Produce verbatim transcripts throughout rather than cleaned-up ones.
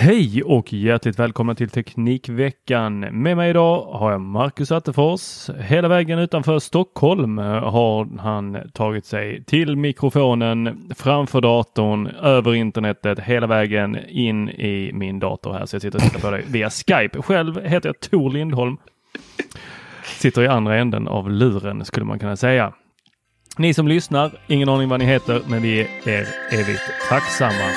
Hej och hjärtligt välkomna till Teknikveckan. Med mig idag har jag Marcus Attefors. Hela vägen utanför Stockholm har han tagit sig till mikrofonen, framför datorn, över internetet, hela vägen in i min dator här. Så jag sitter och tittar på dig via Skype. Själv heter jag Thor Lindholm. Sitter i andra änden av luren, skulle man kunna säga. Ni som lyssnar, ingen aning vad ni heter, men vi är evigt tacksamma.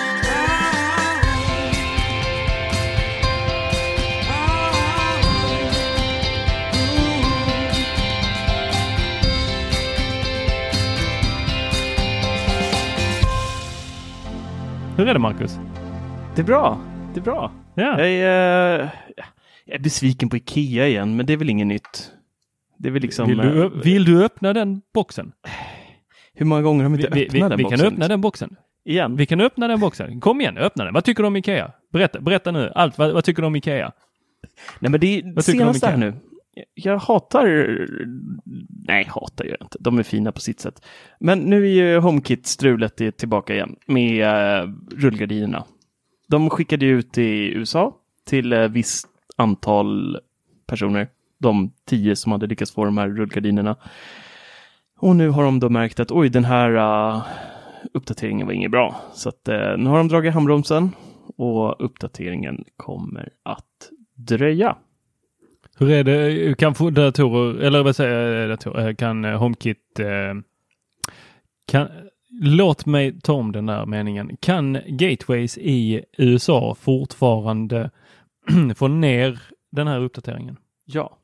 Hur är det, Marcus? Det är bra, det är bra. Yeah. Jag, är, uh, jag är besviken på Ikea igen, men det är väl inget nytt. Det är väl liksom, vill, du, vill du öppna den boxen? Hur många gånger har vi inte vi, öppnat vi, den vi boxen? Vi kan öppna liksom. den boxen. Igen? Vi kan öppna den boxen. Kom igen, öppna den. Vad tycker du om Ikea? Berätta, berätta nu allt. Vad, vad tycker du om Ikea? Nej, men det är senast här nu. Jag hatar... Nej, hatar jag inte. De är fina på sitt sätt. Men nu är ju HomeKit-strulet tillbaka igen med rullgardinerna. De skickade ut i U S A till visst antal personer. De tio som hade lyckats få de här rullgardinerna. Och nu har de då märkt att oj, den här uh, uppdateringen var inget bra. Så att, uh, nu har de dragit handbromsen och uppdateringen kommer att dröja. Hur är det, kan datorer, eller vad säger jag, datorer, kan HomeKit, kan, låt mig ta om den där meningen, kan gateways i U S A fortfarande få ner den här uppdateringen? Ja.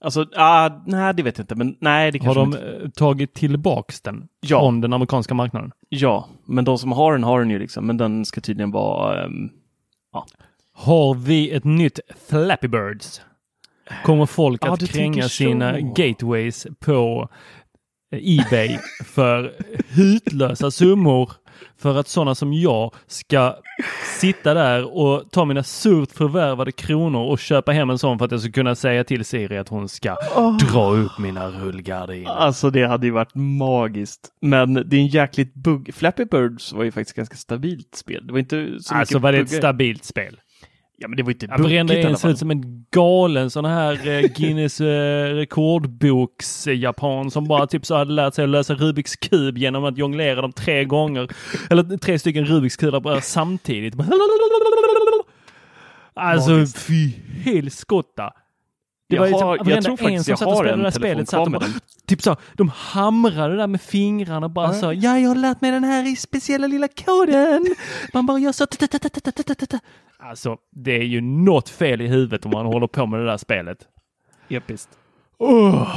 Alltså, ah, nej det vet jag inte, men nej det kanske har de inte... tagit tillbaks den ja. från den amerikanska marknaden? Ja, men de som har den har den ju liksom, men den ska tydligen vara, um, ja. Har vi ett nytt Flappy Birds? Kommer folk ah, att kränga sina gateways på eBay för hutlösa summor för att sådana som jag ska sitta där och ta mina surt förvärvade kronor och köpa hem en sån för att jag ska kunna säga till Siri att hon ska oh. dra upp mina rullgardiner. Alltså det hade ju varit magiskt. Men det är en jäkligt bugg. Flappy Birds var ju faktiskt ganska stabilt spel. Det var inte så alltså var det bugger. Ett stabilt spel? Ja, men det var inte buggigt i alla fall. Ser ut som en galen sån här eh, Guinness eh, rekordboks-japan som bara typ så hade lärt sig att lösa Rubik's Cube genom att jonglera dem tre gånger. Eller tre stycken Rubik's Cube samtidigt. Alltså, fy helskotta. Det jag var liksom, har, jag tror faktiskt jag har en telefonkamera. Typ så, de hamrade där med fingrarna och bara mm. så, ja, jag har lärt mig den här i speciella lilla koden. Man bara gör så. Alltså, det är ju något fel i huvudet om man håller på med det där spelet. Episkt. Oh,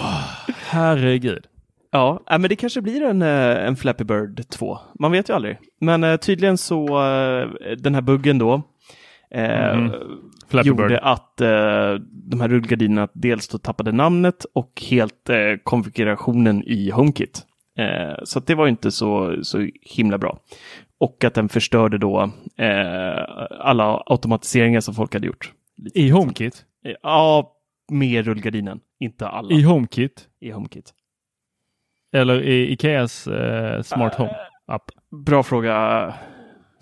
herregud. Ja, men det kanske blir en, en Flappy Bird två. Man vet ju aldrig. Men tydligen så, den här buggen då. Mm. Eh, gjorde Bird. att eh, de här rullgardinerna dels då tappade namnet och helt eh, konfigurationen i HomeKit. Eh, så att det var inte så, så himla bra. Och att den förstörde då eh, alla automatiseringar som folk hade gjort. Lite I HomeKit? Eh, ja, med rullgardinen. Inte alla. I HomeKit? I HomeKit. Eller i Ikeas eh, Smart Home-app? Uh, bra fråga.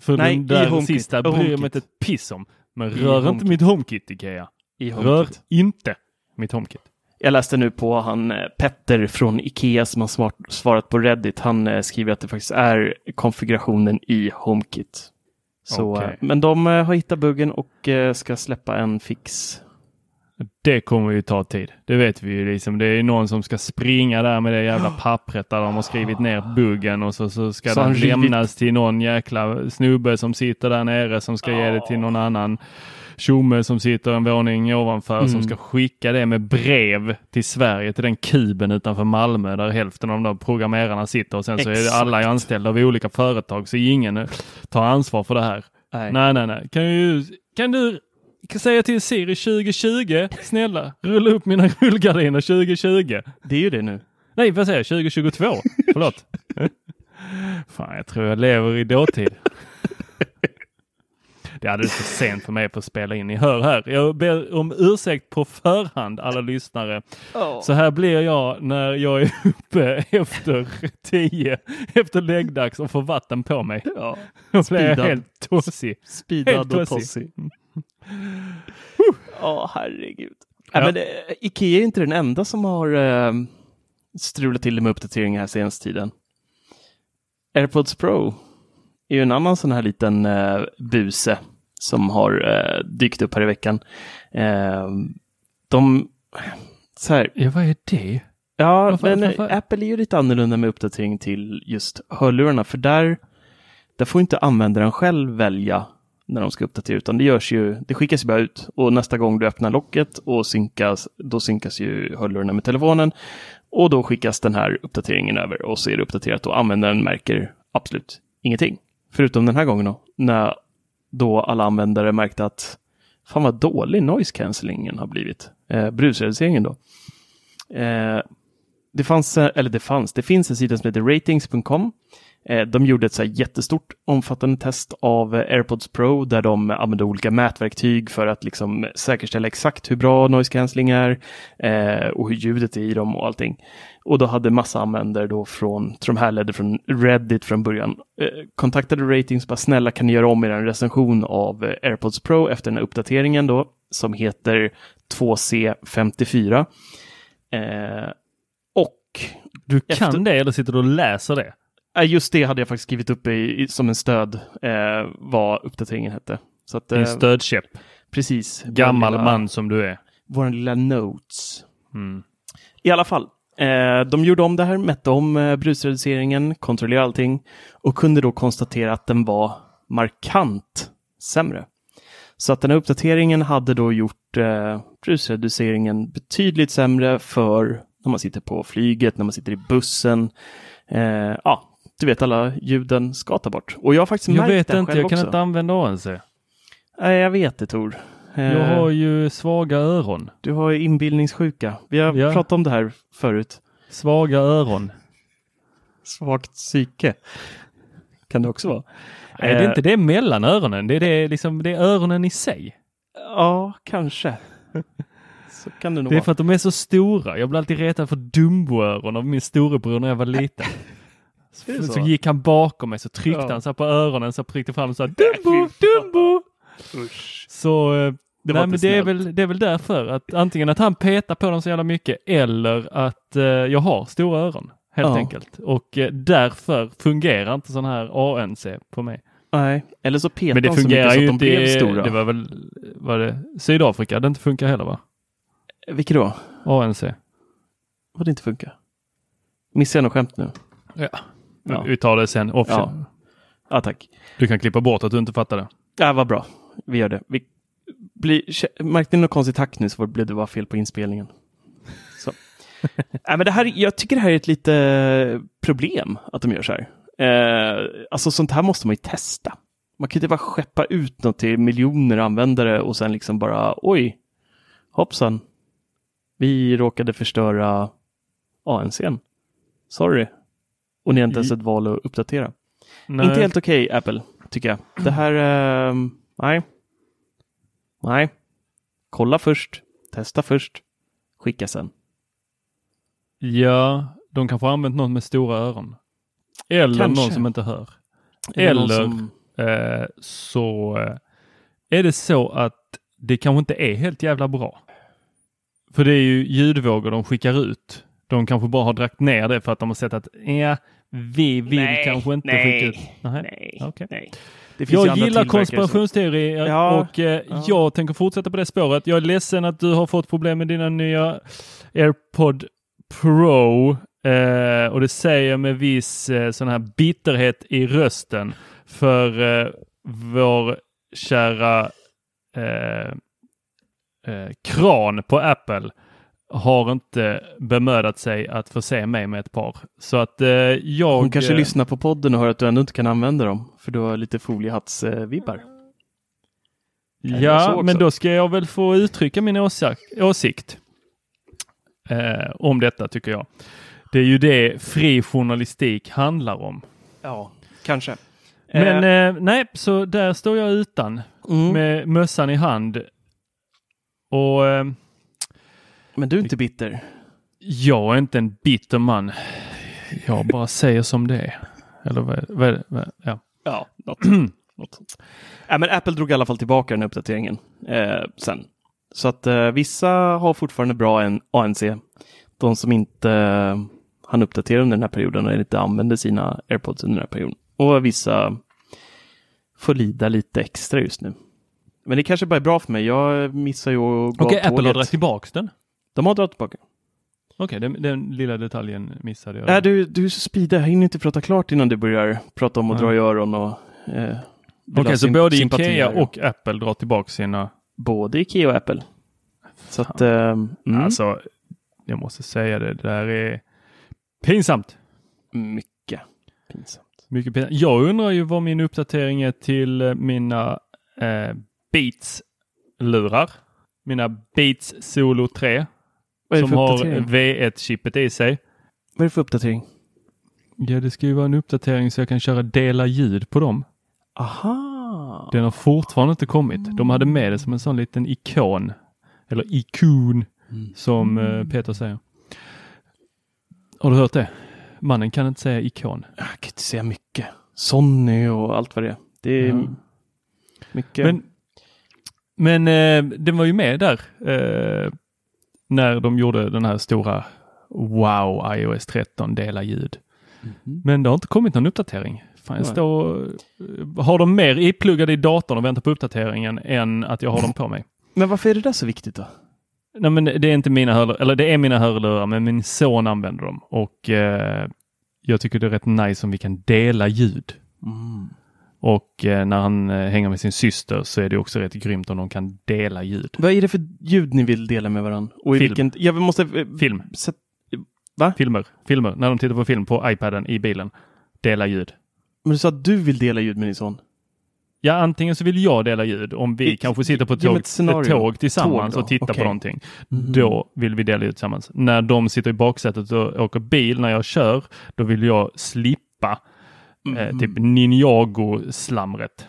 För nej, den där sista bryr mig inte ett piss om. Men rör inte HomeKit. Mitt HomeKit, Ikea. I HomeKit. Rör inte mitt HomeKit. Jag läste nu på han Petter från Ikea som har svarat på Reddit. Han skriver att det faktiskt är konfigurationen i HomeKit. Så, okay. Men de har hittat buggen och ska släppa en fix. Det kommer ju ta tid. Det vet vi ju liksom. Det är någon som ska springa där med det jävla pappret där de har skrivit ner buggen. Och så, så ska så den lämnas till någon jäkla snubbe som sitter där nere som ska oh. ge det till någon annan tjomme som sitter en våning ovanför mm. som ska skicka det med brev till Sverige, till den kuben utanför Malmö där hälften av de programmerarna sitter och sen så exakt. Är alla anställda av olika företag så ingen tar ansvar för det här. Nej, nej, nej. nej. Kan, ju, kan du kan säga till Siri tjugo tjugo, snälla, rulla upp mina rullgardiner tjugo tjugo. Det är ju det nu. Nej, vad säger jag? tjugo tjugotvå. Förlåt. Fan, jag tror jag lever i dåtid. Det hade varit för sent för mig på att spela in. Ni hör här. Jag ber om ursäkt på förhand, alla lyssnare. Oh. Så här blir jag när jag är uppe efter tio, efter läggdags och får vatten på mig. Ja. Jag blir helt tossig. Speedad och tossig. Ja, oh, herregud. Ja. Nej, men, Ikea är inte den enda som har eh, strulat till med uppdateringar här senaste tiden. AirPods Pro är ju en annan sån här liten eh, buse som har eh, dykt upp här i veckan. Eh, de... Så här, ja, vad är det? Ja, varför, men varför? Apple är ju lite annorlunda med uppdatering till just hörlurarna. För där, där får inte användaren själv välja när de ska uppdatera. Utan det görs ju, det skickas ju bara ut. Och nästa gång du öppnar locket och synkas, då synkas ju hörlurarna med telefonen. Och då skickas den här uppdateringen över. Och så är det uppdaterat och användaren märker absolut ingenting. Förutom den här gången då, när då alla användare märkte att fan vad dålig noise cancellingen har blivit. Eh, brusreduceringen då. Eh, det fanns, eller det fanns, det finns en sida som heter ratings punkt com. Eh, de gjorde ett så här jättestort omfattande test av AirPods Pro där de använde olika mätverktyg för att liksom säkerställa exakt hur bra noise cancelling är eh, och hur ljudet är i dem och allting. Och då hade massa användare då från, tror de här ledde från Reddit från början, eh, kontaktade ratings, bara snälla kan ni göra om i en recension av AirPods Pro efter den här uppdateringen då, som heter två C femtiofyra. Eh, och du kan efter... det eller sitter du och läser det? Just det hade jag faktiskt skrivit upp i, som en stöd eh, vad uppdateringen hette. Så att, eh, en stödkäpp. Precis. Gammal lilla, man som du är. Vår lilla notes. Mm. I alla fall. Eh, de gjorde om det här, mätte om eh, brusreduceringen, kontrollerade allting och kunde då konstatera att den var markant sämre. Så att den här uppdateringen hade då gjort eh, brusreduceringen betydligt sämre för när man sitter på flyget, när man sitter i bussen. Eh, ja. Du vet, alla ljuden ska ta bort. Och jag har faktiskt märkt jag vet inte, jag också. Kan inte använda A N C. Nej, jag vet det, Tor. Eh, jag har ju svaga öron. Du har ju inbildningssjuka. Vi har ja. pratat om det här förut. Svaga öron. Svagt psyke. Kan det också vara. Nej, eh, det är inte det mellan öronen. Det är, det, liksom, det är öronen i sig. Ja, kanske. Så kan det nog det är vara. För att de är så stora. Jag blir alltid retad för dumboöron av min storebror när jag var liten. Så, så gick han bakom mig så tryckte ja. han så på öronen så prickte fram och sa Dumbo, Dumbo! Usch. Så det, nej, men det, är väl, det är väl därför att antingen att han petar på dem så jävla mycket eller att eh, jag har stora öron helt ja. enkelt. Och eh, därför fungerar inte sån här A N C på mig. Nej, eller så petar men det fungerar så mycket så att de blev stora. Det var väl var det, Sydafrika, det inte funkar heller va? Vilket då? A N C. Vad det inte funkar? Missar jag något skämt nu? Ja. Ja. Vi tar det sen ja. ja, tack. Du kan klippa bort att du inte fattar det. Ja, vad bra. Vi gör det. Vi blir... Märkte ni något konstigt hack nu så blev det bara fel på inspelningen. Så. ja, men det här, jag tycker det här är ett lite problem att de gör så här. Eh, alltså sånt här måste man ju testa. Man kan inte bara skeppa ut något till miljoner användare och sen liksom bara oj, hoppsan. Vi råkade förstöra A N C:n. Sorry. Och ni har inte ens ett val att uppdatera. Nej. Inte helt okej, okay, Apple, tycker jag. Det här, eh, nej. Nej. Kolla först. Testa först. Skicka sen. Ja, de kan få använt någon med stora öron. Eller kanske. Någon som inte hör. Eller, eller som... eh, så är det så att det kanske inte är helt jävla bra. För det är ju ljudvågor de skickar ut. De kanske bara har dragit ner det för att de har sett att eh, vi vill nej, kanske inte nej, skicka ut. Nähä. Nej, okay. nej. Jag gillar konspirationsteorier ja, och eh, ja. jag tänker fortsätta på det spåret. Jag är ledsen att du har fått problem med dina nya AirPods Pro. Eh, och det säger jag med viss eh, sån här bitterhet i rösten. För eh, vår kära eh, eh, kran på Apple har inte bemödat sig att förse mig med ett par. Så att eh, jag... Hon kanske eh, lyssnar på podden och hör att du ändå inte kan använda dem. För du har lite foliehattsvibbar. Eh, ja, men då ska jag väl få uttrycka min åsikt, åsikt eh, om detta, tycker jag. Det är ju det fri journalistik handlar om. Ja, kanske. Men eh. Eh, nej, så där står jag utan. Mm. Med mössan i hand. Och... Eh, Men du är inte bitter. Jag är inte en bitter man. Jag bara säger som det är. Eller vad är det? Vad är det? Vad är det? Ja, ja något, något sånt. Äh, men Apple drog i alla fall tillbaka den uppdateringen eh, sen. Så att eh, vissa har fortfarande bra en A N C. De som inte eh, hann uppdatera under den här perioden och inte använde sina AirPods under den här perioden. Och vissa får lida lite extra just nu. Men det kanske bara är bra för mig. Jag missar ju att gå. Okej, okay, Apple har dragit tillbaka den. De har dragit tillbaka. Okej, okay, den, den lilla detaljen missade jag. Nej, du, du är så speedig. Jag hinner inte prata klart innan du börjar prata om att mm. dra i öron. Eh, Okej, okay, så både Ikea och Apple drar tillbaka sina... Både Ikea och Apple. Så att, eh, mm. Alltså, jag måste säga det. Det där är pinsamt. Mycket pinsamt. Mycket pinsamt. Jag undrar ju vad min uppdatering är till mina eh, Beats-lurar. Mina Beats Solo tre. Som har V ett-chippet i sig. Vad är det för uppdatering? Ja, det ska ju vara en uppdatering så jag kan köra dela ljud på dem. Aha! Den har fortfarande inte kommit. De hade med det som en sån liten ikon. Eller ikon, mm. som Peter säger. Har du hört det? Mannen kan inte säga ikon. Jag kan inte säga mycket. Sony och allt vad det är. Det är mm. mycket... Men, Men eh, den var ju med där eh, när de gjorde den här stora wow iOS tretton dela ljud. Mm-hmm. Men det har inte kommit någon uppdatering. Fan, jag står, har de mer ippluggade i datorn och väntar på uppdateringen än att jag har dem på mig. Men varför är det där så viktigt då? Nej, men det är inte mina hörlurar, eller det är mina hörlurar, men min son använder dem. Och eh, jag tycker det är rätt nice om vi kan dela ljud. Mm. Och eh, när han eh, hänger med sin syster så är det också rätt grymt om de kan dela ljud. Vad är det för ljud ni vill dela med varandra? Och i film. Vilken, ja, vi måste, eh, film. Set, va? Filmer. Filmer. När de tittar på film på iPaden i bilen. Dela ljud. Men du sa att du vill dela ljud med din son? Ja, antingen så vill jag dela ljud. Om vi I, kanske sitter på ett tåg, ett tåg tillsammans tåg och tittar okay. på någonting. Mm. Då vill vi dela ljud tillsammans. När de sitter i baksätet och åker bil när jag kör, då vill jag slippa Mm. typ Ninjago-slamret.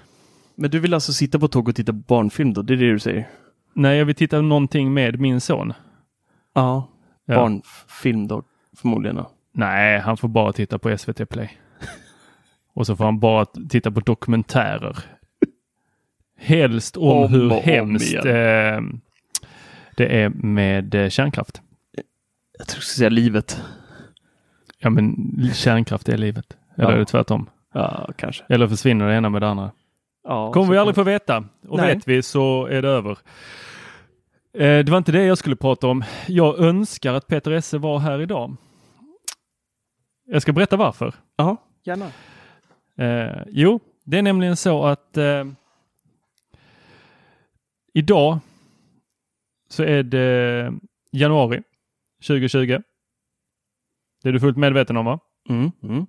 Men du vill alltså sitta på tåg och titta på barnfilm då? Det är det du säger? Nej, jag vill titta någonting med min son. Ja, ja. Barnfilm då förmodligen. Då. Nej, han får bara titta på S V T Play. Och så får han bara titta på dokumentärer. Helst om, om hur hemskt eh, det är med kärnkraft. Jag tror jag ska säga livet. Ja, men kärnkraft är livet. Eller ja. Det tvärtom. Ja, kanske. Eller försvinner det ena med det andra. Ja, kommer vi aldrig få veta. Och nej. Vet vi så är det över. Eh, det var inte det jag skulle prata om. Jag önskar att Peter Esse var här idag. Jag ska berätta varför. Jaha, gärna. Eh, jo, det är nämligen så att eh, idag så är det januari tjugo tjugo. Det är du fullt medveten om, va? Mm, mm.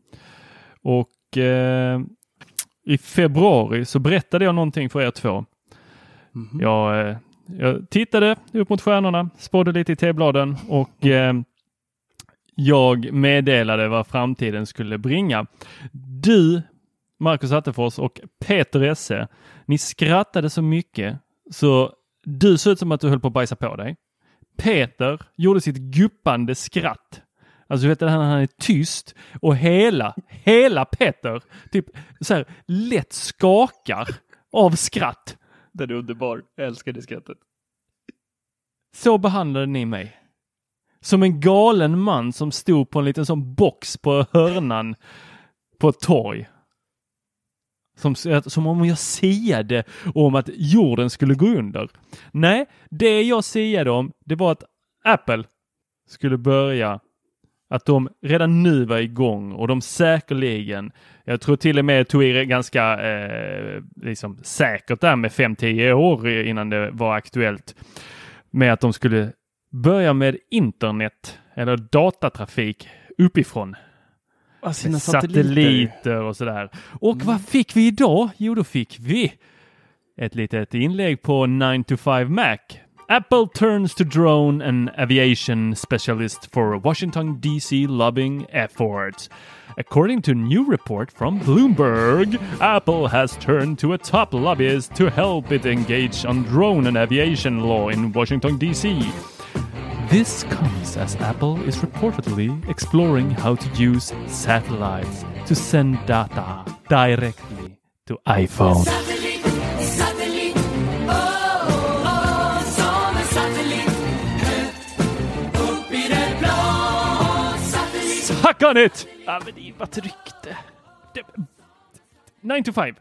Och eh, i februari så berättade jag någonting för er två. Mm. Jag, eh, jag tittade upp mot stjärnorna, spådde lite i tebladen och eh, jag meddelade vad framtiden skulle bringa. Du, Marcus Attefors och Peter Esse, ni skrattade så mycket så du såg ut som att du höll på att bajsa på dig. Peter gjorde sitt guppande skratt. Alltså du vet, han, han är tyst och hela, hela Peter typ så här lätt skakar av skratt. Den är underbar. Jag älskar det skrattet. Så behandlade ni mig. Som en galen man som stod på en liten sån box på hörnan på ett torg. Som, som om jag siade om att jorden skulle gå under. Nej, det jag siade om, det var att Apple skulle börja. Att de redan nu var igång och de säkerligen, jag tror till och med tog i ganska eh, liksom säkert där med fem till tio år innan det var aktuellt med att de skulle börja med internet eller datatrafik uppifrån. Alltså, med satelliter. satelliter och sådär. Och mm. vad fick vi idag? Jo, då fick vi ett litet inlägg på nine to five Mac. Apple turns to drone and aviation specialist for Washington, D C lobbying efforts. According to a new report from Bloomberg, Apple has turned to a top lobbyist to help it engage on drone and aviation law in Washington, D C. This comes as Apple is reportedly exploring how to use satellites to send data directly to iPhone. Hacka nytt! Ja, men det är ju bara ett rykte. nine to five.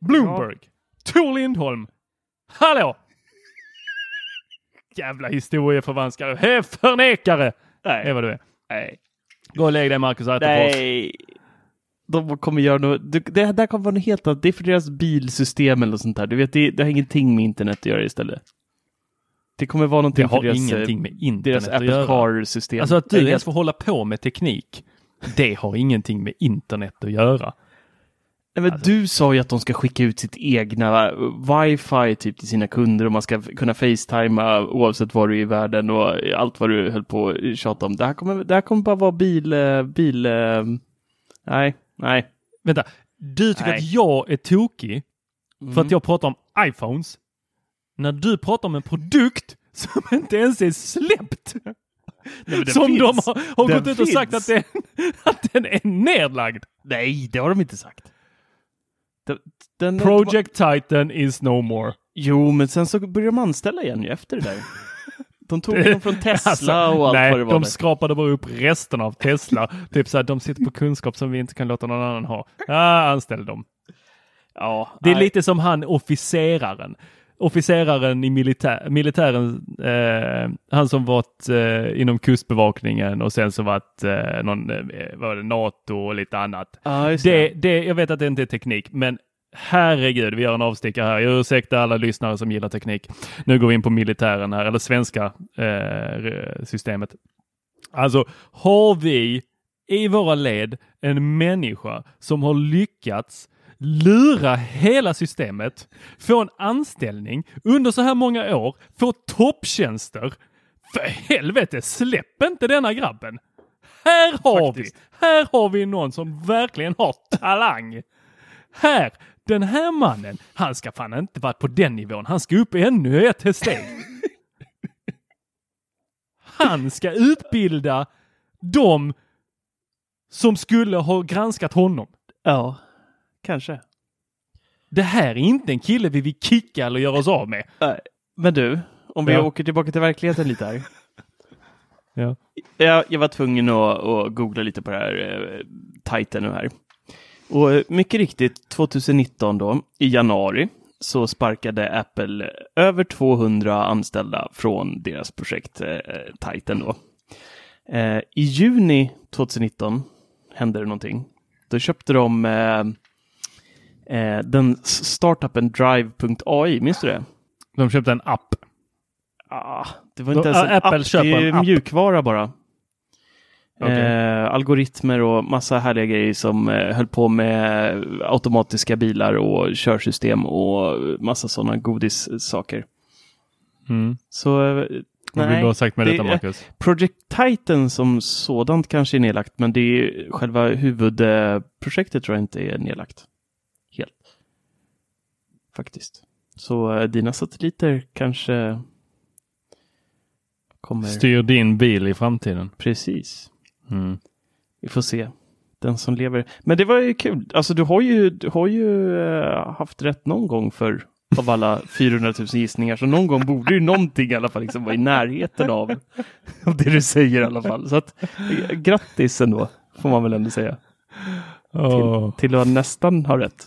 Bloomberg. Ja. Thor Lindholm. Hallå! Jävla historieförvanskare. Hej, förnekare! Nej. Det är vad du är. Nej. Gå och lägg dig, Marcus Attefors. Nej. De kommer göra något... Det där kommer vara något helt annat. Det är för deras bilsystem eller sånt där. Du vet, det, det har ingenting med internet att göra istället. Det kommer vara någonting för deras, ingenting med internet deras Apple Car-system. Alltså att du ens får hålla på med teknik, det har ingenting med internet att göra. Nej, men alltså. Du sa ju att de ska skicka ut sitt egna wifi typ till sina kunder och man ska kunna facetima oavsett var du är i världen och allt vad du höll på att tjata om. Det här kommer, det här kommer bara vara bil... bil nej, nej. Vänta, du tycker nej. att jag är tokig mm. för att jag pratar om iPhones? När du pratar om en produkt som inte ens är släppt. Nej, som finns. De har, har gått ut finns. och sagt att den, att den är nedlagd. Nej, det har de inte sagt. Den, den Project Titan is no more. Jo, men sen så börjar de anställa igen efter det där. De tog dem från Tesla alltså, och allt nej, vad det var. De skrapade bara upp resten av Tesla. Typ så här, de sitter på kunskap som vi inte kan låta någon annan ha. Ah, anställ dem. Ja, det är nej. lite som han officeraren. Officeraren i militär, militären, eh, han som varit eh, inom kustbevakningen och sen så varit eh, någon, eh, var det NATO och lite annat. Ah, det. Det, det, jag vet att det inte är teknik, men herregud, vi gör en avstickare här. Jag ursäktar alla lyssnare som gillar teknik. Nu går vi in på militären här, eller svenska eh, systemet. Alltså, har vi i våra led en människa som har lyckats lura hela systemet, få en anställning under så här många år, få topptjänster. För helvete, släpp inte denna grabben. Här har Faktiskt. vi, här har vi någon som verkligen har talang. Här, den här mannen, han ska fan inte vara på den nivån. Han ska upp ännu ett steg. Han ska utbilda dem som skulle ha granskat honom. Ja. Kanske. Det här är inte en kille vi vill kicka eller göra oss av med. Men du, om vi ja. åker tillbaka till verkligheten lite här. ja. jag, jag var tvungen att, att googla lite på det här eh, Titan nu här. Och mycket riktigt, tjugonitton då, i januari, så sparkade Apple över tvåhundra anställda från deras projekt eh, Titan då. Eh, I juni tjugonitton hände det någonting. Då köpte de... Eh, Eh, den startupen drive punkt a i, minns du det? De köpte en app. Ah, det var inte ens en Apple app, det är en mjukvara app. bara. Okay. Eh, algoritmer och massa härliga grejer som eh, höll på med automatiska bilar och körsystem och massa sådana godissaker. Mm. Så... Eh, Nej, ha sagt med det, detta, Marcus. Project Titan som sådant kanske är nedlagt, men det är själva huvudprojektet tror jag inte är nedlagt. Helt. Faktiskt. Så äh, dina satelliter kanske kommer... Styr din bil i framtiden. Precis. Mm. Vi får se. Den som lever. Men det var ju kul. Alltså du har ju, du har ju uh, haft rätt någon gång för av alla fyrahundratusen gissningar. Så någon gång borde ju någonting i alla fall liksom vara i närheten av, av det du säger i alla fall. Så att grattis ändå, får man väl ändå säga. Oh. Till, till att nästan ha rätt.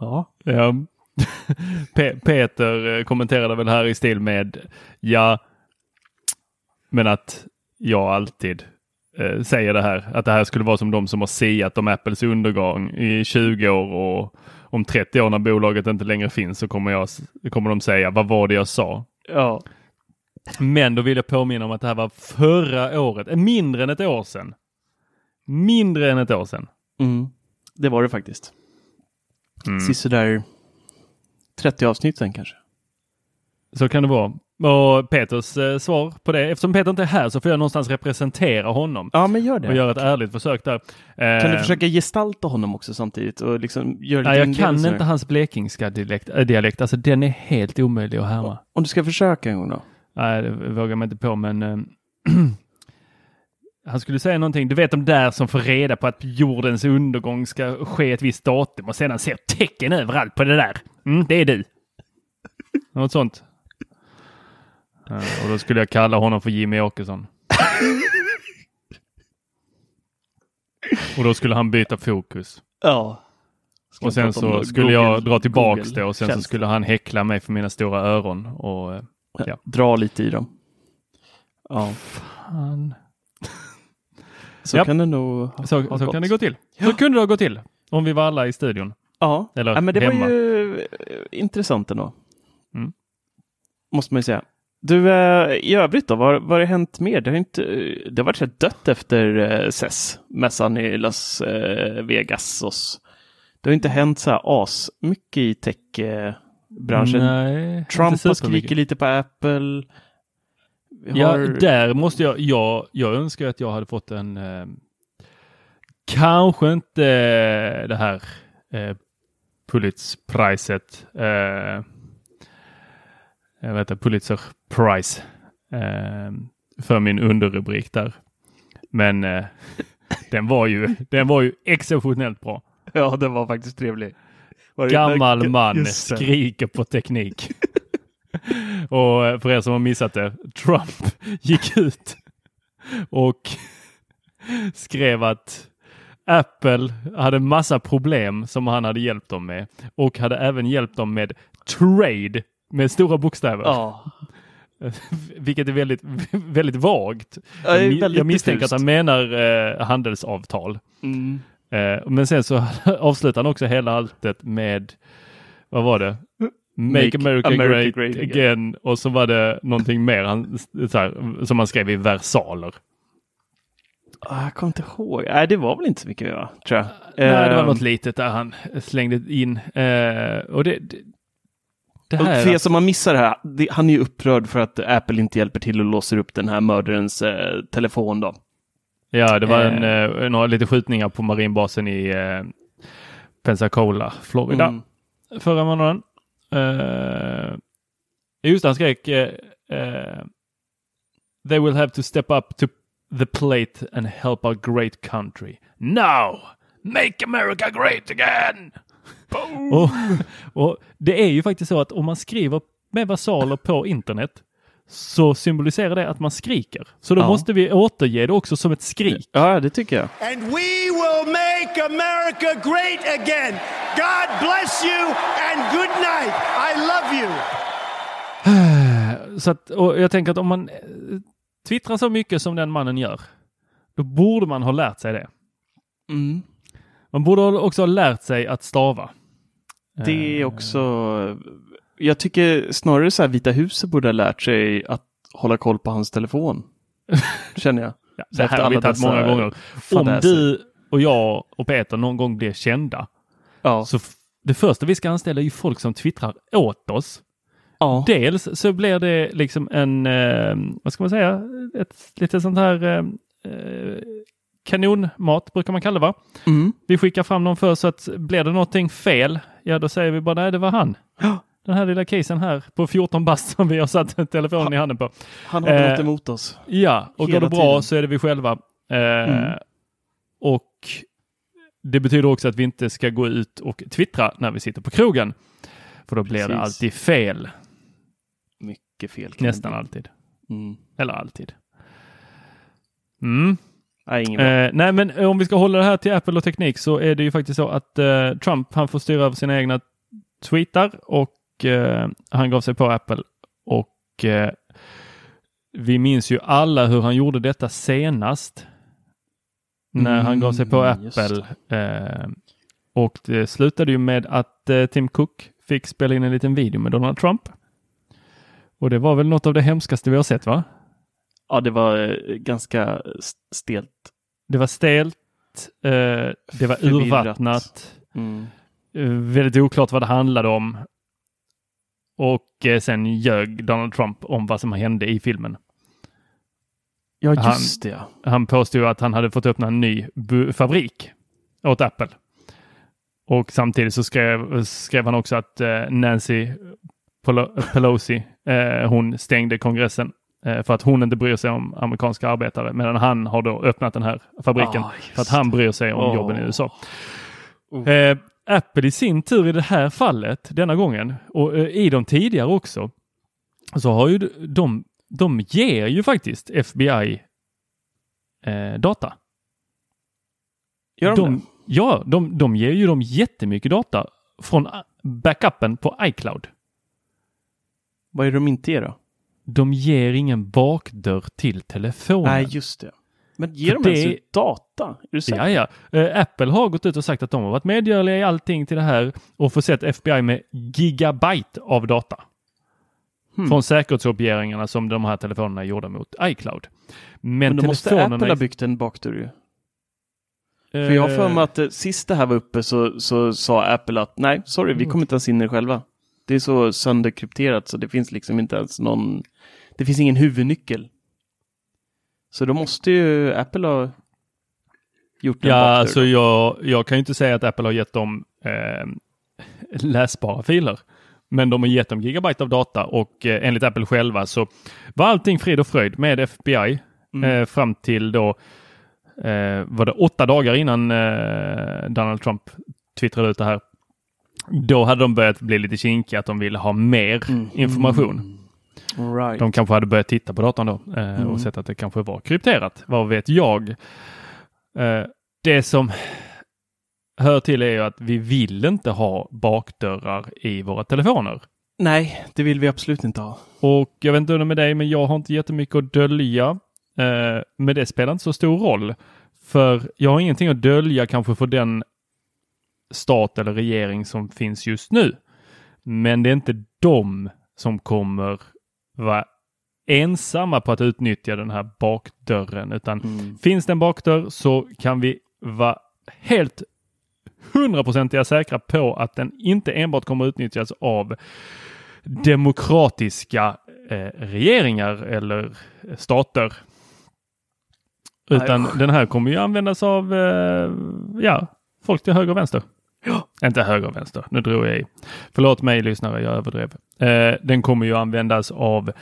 Ja. Ja. Pe- Peter kommenterade väl här i stil med ja, men att jag alltid eh, säger det här, att det här skulle vara som de som har siat om Apples undergång i tjugo år, och om trettio år när bolaget inte längre finns så kommer, jag, kommer de säga, vad var det jag sa? Ja. Men då vill jag påminna om att det här var förra året, mindre än ett år sedan. Mindre än ett år sedan. Mm. Det var det faktiskt. Mm. Sist där trettio avsnitt sen kanske. Så kan det vara. Och Peters eh, svar på det, eftersom Peter inte är här så får jag någonstans representera honom. Ja, men gör det. Och göra ett ärligt försök där. Eh, kan du försöka gestalta honom också samtidigt? Och liksom göra nej, jag kan inte hans blekingska dialekt, äh, dialekt. Alltså den är helt omöjlig att härma. Om du ska försöka en gång då? Nej, det vågar man inte på, men eh, han skulle säga någonting. Du vet de där som får reda på att jordens undergång ska ske ett visst datum och sedan ser tecken överallt på det där. Mm, det är du. Något sånt. Ja, och då skulle jag kalla honom för Jimmy Åkesson. Och då skulle han byta fokus. Ja. Ska och sen så skulle Google, jag dra tillbaks Google. Det och sen Känns. Så skulle han häckla mig för mina stora öron. Och ja. Ja, dra lite i dem. Ja. Fan. Så ja. Kan det nog ha, så, ha så kan det gå till. Så ja. Kunde det gå till om vi var alla i studion. Ja, eller ja men det hemma. Var ju intressant ändå. Mm. Måste man ju säga. Du, i övrigt då, vad har hänt mer? Det har, inte, det har varit rätt dött efter C E S-mässan i Las Vegas. Det har inte hänt så här as mycket i tech-branschen. Nej, Trump har skrikit lite på Apple. Har... Ja, där måste jag, jag... Jag önskar att jag hade fått en... Eh, kanske inte det här eh, Pulitzerpriset... Eh, Jag vet inte, Pulitzer Prize eh, för min underrubrik där. Men eh, den var ju den var ju exceptionellt bra. Ja, den var faktiskt trevlig. Var Gammal det? man skriker på teknik. Och för er som har missat det, Trump gick ut och skrev att Apple hade massa problem som han hade hjälpt dem med. Och hade även hjälpt dem med trade. Med stora bokstäver. Ja. Vilket är väldigt, väldigt vagt. Ja, är väldigt jag misstänker diffust. Att han menar eh, handelsavtal. Mm. Eh, men sen så avslutar han också hela alltet med, vad var det? Make, Make America, America Great, great again. again. Och så var det någonting mer han, så här, som han skrev i versaler. Ah, jag kommer inte ihåg. Nej, det var väl inte så mycket, va? Tror jag. Nej, det var något litet där han slängde in. Eh, och det... det Och för er som man missar det här, det, han är ju upprörd för att Apple inte hjälper till och låser upp den här mördarens eh, telefon då. Ja, det var en, eh. en, några lite skjutningar på marinbasen i eh, Pensacola, Florida. Mm. Förra månaden. Eh, just han skrek eh, eh, They will have to step up to the plate and help our great country. Now! Make America great again! Och, och det är ju faktiskt så att om man skriver med versaler på internet så symboliserar det att man skriker. Så då ja. Måste vi återge det också som ett skrik. Ja, det tycker jag. And we will make America great again. God bless you and good night. I love you. Så att, och jag tänker att om man twittrar så mycket som den mannen gör, då borde man ha lärt sig det. Mm. Man borde också ha lärt sig att stava. Det är också... Jag tycker snarare så här Vita huset borde ha lärt sig att hålla koll på hans telefon. Känner jag. Ja, det här har vi tagit många gånger. Om du och jag och Peter någon gång blir kända. Ja. Så det första vi ska anställa är ju folk som twittrar åt oss. Ja. Dels så blir det liksom en... Vad ska man säga? Ett lite sånt här... Kanonmat brukar man kalla det, va? Mm. Vi skickar fram dem för så att blir det någonting fel, ja då säger vi bara nej, det var han. den här lilla casen här på fjorton bast som vi har satt telefonen han, i handen på. Han har gått eh, emot oss. Ja, och går det bra tiden. Så är det vi själva. Eh, mm. Och det betyder också att vi inte ska gå ut och twittra när vi sitter på krogen. För då blir Precis. Det alltid fel. Mycket fel. Nästan alltid. Mm. Eller alltid. Mm. Nej, eh, nej, men om vi ska hålla det här till Apple och teknik så är det ju faktiskt så att eh, Trump, han får styra över sina egna tweetar och eh, han gav sig på Apple och eh, vi minns ju alla hur han gjorde detta senast när mm, han gav sig på Apple eh, och det slutade ju med att eh, Tim Cook fick spela in en liten video med Donald Trump och det var väl något av det hemskaste vi har sett, va? Ja, det var ganska stelt. Det var stelt. Eh, det var urvattnat. Mm. Väldigt oklart vad det handlade om. Och eh, sen ljög Donald Trump om vad som hände i filmen. Ja, just han, det. Han påstod att han hade fått öppna en ny bu- fabrik åt Apple. Och samtidigt så skrev, skrev han också att eh, Nancy Polo- Pelosi, eh, hon stängde kongressen. För att hon inte bryr sig om amerikanska arbetare. Medan han har då öppnat den här fabriken. Oh, för att han bryr sig om oh. jobben i U S A. Oh. Eh, Apple i sin tur i det här fallet. Denna gången. Och eh, i de tidigare också. Så har ju de. De ger ju faktiskt F B I. Eh, data. Gör de, de Ja. De, de ger ju dem jättemycket data. Från backuppen på iCloud. Vad är de inte ger då? De ger ingen bakdörr till telefonen. Nej, just det. Men ger för de ens ut data? Är du säker? Ja, ja. Uh, Apple har gått ut och sagt att de har varit medgörliga i allting till det här och försett F B I med gigabyte av data. Hmm. Från säkerhetsobjeringarna som de här telefonerna gjorde mot iCloud. Men, Men då måste Apple ha byggt en bakdörr ju. Uh, för jag har för mig att uh, sist det här var uppe så, så sa Apple att nej, sorry, vi kommer inte ens in er själva. Det är så sönderkrypterat så det finns liksom inte ens någon... Det finns ingen huvudnyckel. Så då måste ju Apple ha gjort en ja, bakdörr. Alltså jag, jag kan ju inte säga att Apple har gett dem eh, läsbara filer. Men de har gett dem gigabyte av data. Och eh, enligt Apple själva så var allting frid och fröjd med F B I. Mm. Eh, fram till då eh, var det åtta dagar innan eh, Donald Trump twittrade ut det här. Då hade de börjat bli lite kinkiga att de ville ha mer mm. information. Mm. Right. De kanske hade börjat titta på datan då eh, mm. och sett att det kanske var krypterat. Vad vet jag? Eh, det som hör till är ju att vi vill inte ha bakdörrar i våra telefoner. Nej, det vill vi absolut inte ha. Och jag vet inte hur det är med dig, men jag har inte jättemycket att dölja. Eh, men det spelar inte så stor roll. För jag har ingenting att dölja kanske för den stat eller regering som finns just nu. Men det är inte de som kommer vara ensamma på att utnyttja den här bakdörren. Utan mm. finns det en bakdörr så kan vi vara helt hundraprocentiga säkra på att den inte enbart kommer utnyttjas av demokratiska eh, regeringar eller stater. Utan Nej. Den här kommer ju användas av eh, ja folk till höger och vänster. Ja. Inte höger och vänster. Nu drog jag i. Förlåt mig lyssnare, jag överdrev. Eh, den kommer ju användas av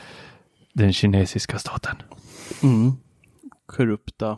den kinesiska staten. Mm. Korrupta.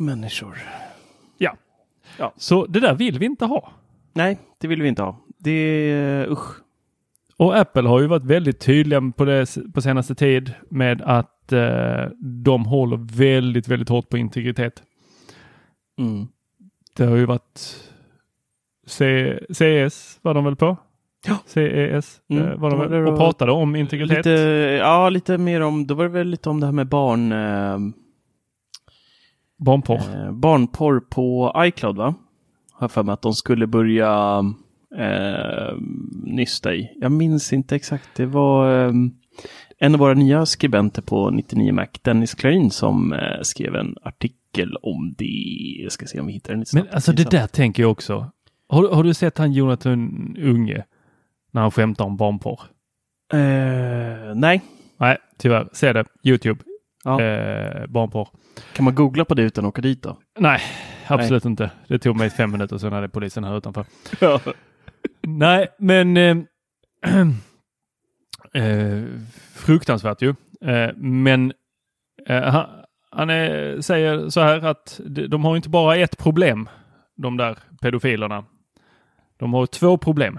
Människor. Ja. ja. Så det där vill vi inte ha. Nej, det vill vi inte ha. Det är usch. Och Apple har ju varit väldigt tydliga på, det, på senaste tid med att eh, de håller väldigt, väldigt hårt på integritet. Mm. Det har ju varit C E S var de väl på? Ja. C E S mm. var de väl, och pratade om integritet. Lite, ja, lite mer om, då var det väl lite om det här med barn... Eh, Barnporr. Eh, barnporr på iCloud, va? Har jag för mig att de skulle börja eh, nysta i. Jag minns inte exakt. Det var eh, en av våra nya skribenter på nittionio Mac, Dennis Klein, som eh, skrev en artikel om det. Jag ska se om vi hittar den lite snabbt. Men alltså det där tänker jag också. Har, har du sett han Jonathan Unge när han skämtar om barnporr? Eh, nej. Nej, tyvärr. Se det. YouTube. Ja. Eh, barnporr. Kan man googla på det utan att åka dit då? Nej, absolut Nej. inte. Det tog mig fem minuter och sen hade polisen här utanför. Ja. Nej, men eh, eh, fruktansvärt ju. Eh, men eh, han, han är, säger så här att de har inte bara ett problem, de där pedofilerna. De har två problem.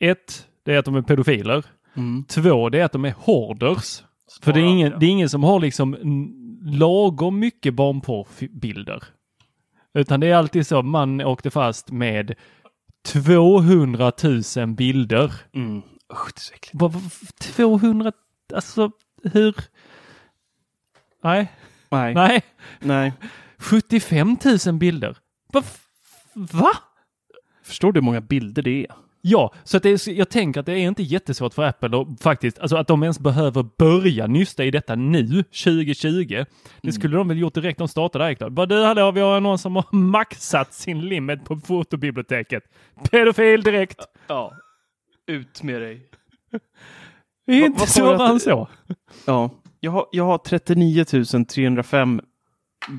Ett, det är att de är pedofiler. Mm. Två, det är att de är hoarders. För det är, ingen, det är ingen som har liksom lagom mycket barnporrbilder. Utan det är alltid så, man åkte fast med tvåhundratusen bilder. Mm. Usch, det är så äckligt. tvåhundra, alltså hur? Nej. Nej. Nej. Nej. sjuttiofemtusen bilder. Va? Va? Förstår du hur många bilder det är? Ja, så att det är, jag tänker att det är inte jättesvårt för Apple att, faktiskt, alltså att de ens behöver börja nysta i detta nu, tjugo tjugo. Det skulle mm. de väl gjort direkt de startade iCloud. Vad du hade, vi har någon som har maxat sin limit på fotobiblioteket. Pedofil direkt! Ja, ut med dig. Det är inte så han så. Ja, jag har, jag har trettionio tusen trehundrafem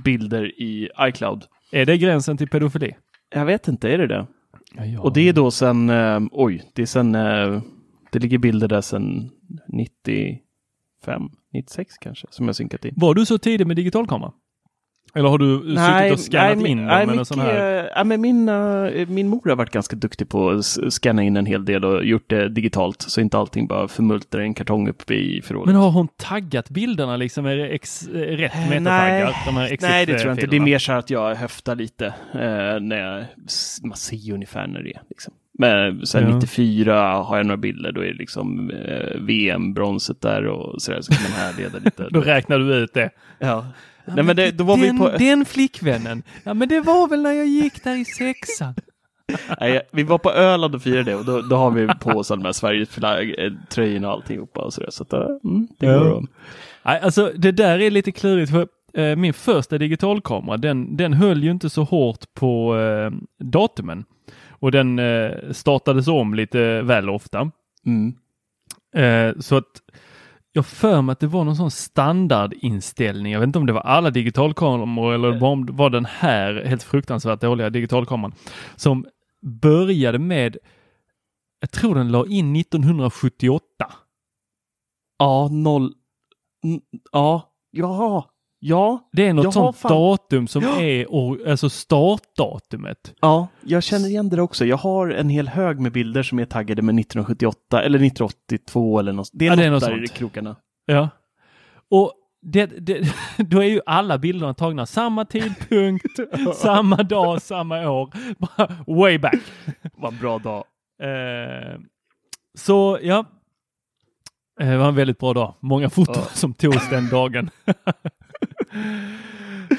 bilder i iCloud. Är det gränsen till pedofili? Jag vet inte, är det det? Ja, ja. Och det är då sen, eh, oj, det är sen, eh, det ligger bilder där sen nittiofem, nittiosex kanske, som jag synkat in. Var du så tidig med digitalkamera? Eller har du nej, suttit och skannat nej, in dem nej, med en sån här? Ja, men min, uh, min mor har varit ganska duktig på att scanna in en hel del och gjort det digitalt. Så inte allting bara förmultrar en kartong upp i förrådet. Men har hon taggat bilderna liksom? Är det ex, rätt äh, metataggat? Nej, de här nej, det tror jag inte. Det är mer så att jag höftar lite. Uh, när jag, man ser ungefär när det är. Liksom. Men sen ja. nittiofyra har jag några bilder. Då är det liksom uh, V M-bronset där och sådär. Så kan man härleda lite. Då räknar du ut det. Ja. Ja, nej, men det, då var den, vi på... den flickvännen. Ja, men det var väl när jag gick där i sexan. Nej, vi var på Öland och firade det. Och då, då har vi på oss alla med Sveriges flagg, tröjorna och allting ihop. Och så där, så att, mm, det går ja. om. Nej, alltså det där är lite klurigt. För, eh, min första digitalkamera, den, den höll ju inte så hårt på eh, datumen. Och den eh, startades om lite väl ofta. Mm. Eh, så att Jag för mig att det var någon sån standardinställning. Jag vet inte om det var alla digitalkameror eller om det var den här helt fruktansvärt dåliga digitalkameran som började med, jag tror den la in nittonhundrasjuttioåtta. Ja, noll. N- ja, ja. Ja, det är något sånt fan... datum som ja. är or- alltså startdatumet. Ja, jag känner igen det också. Jag har en hel hög med bilder som är taggade med nittonhundrasjuttioåtta eller nittonhundraåttiotvå eller något. Det är ja, något, det är något där sånt. I krokarna. Ja. Och det, det, då är ju alla bilderna tagna samma tidpunkt, samma dag, samma år. Way back. Vad bra dag. Eh, så ja, det var en väldigt bra dag. Många foton ja. som togs den dagen.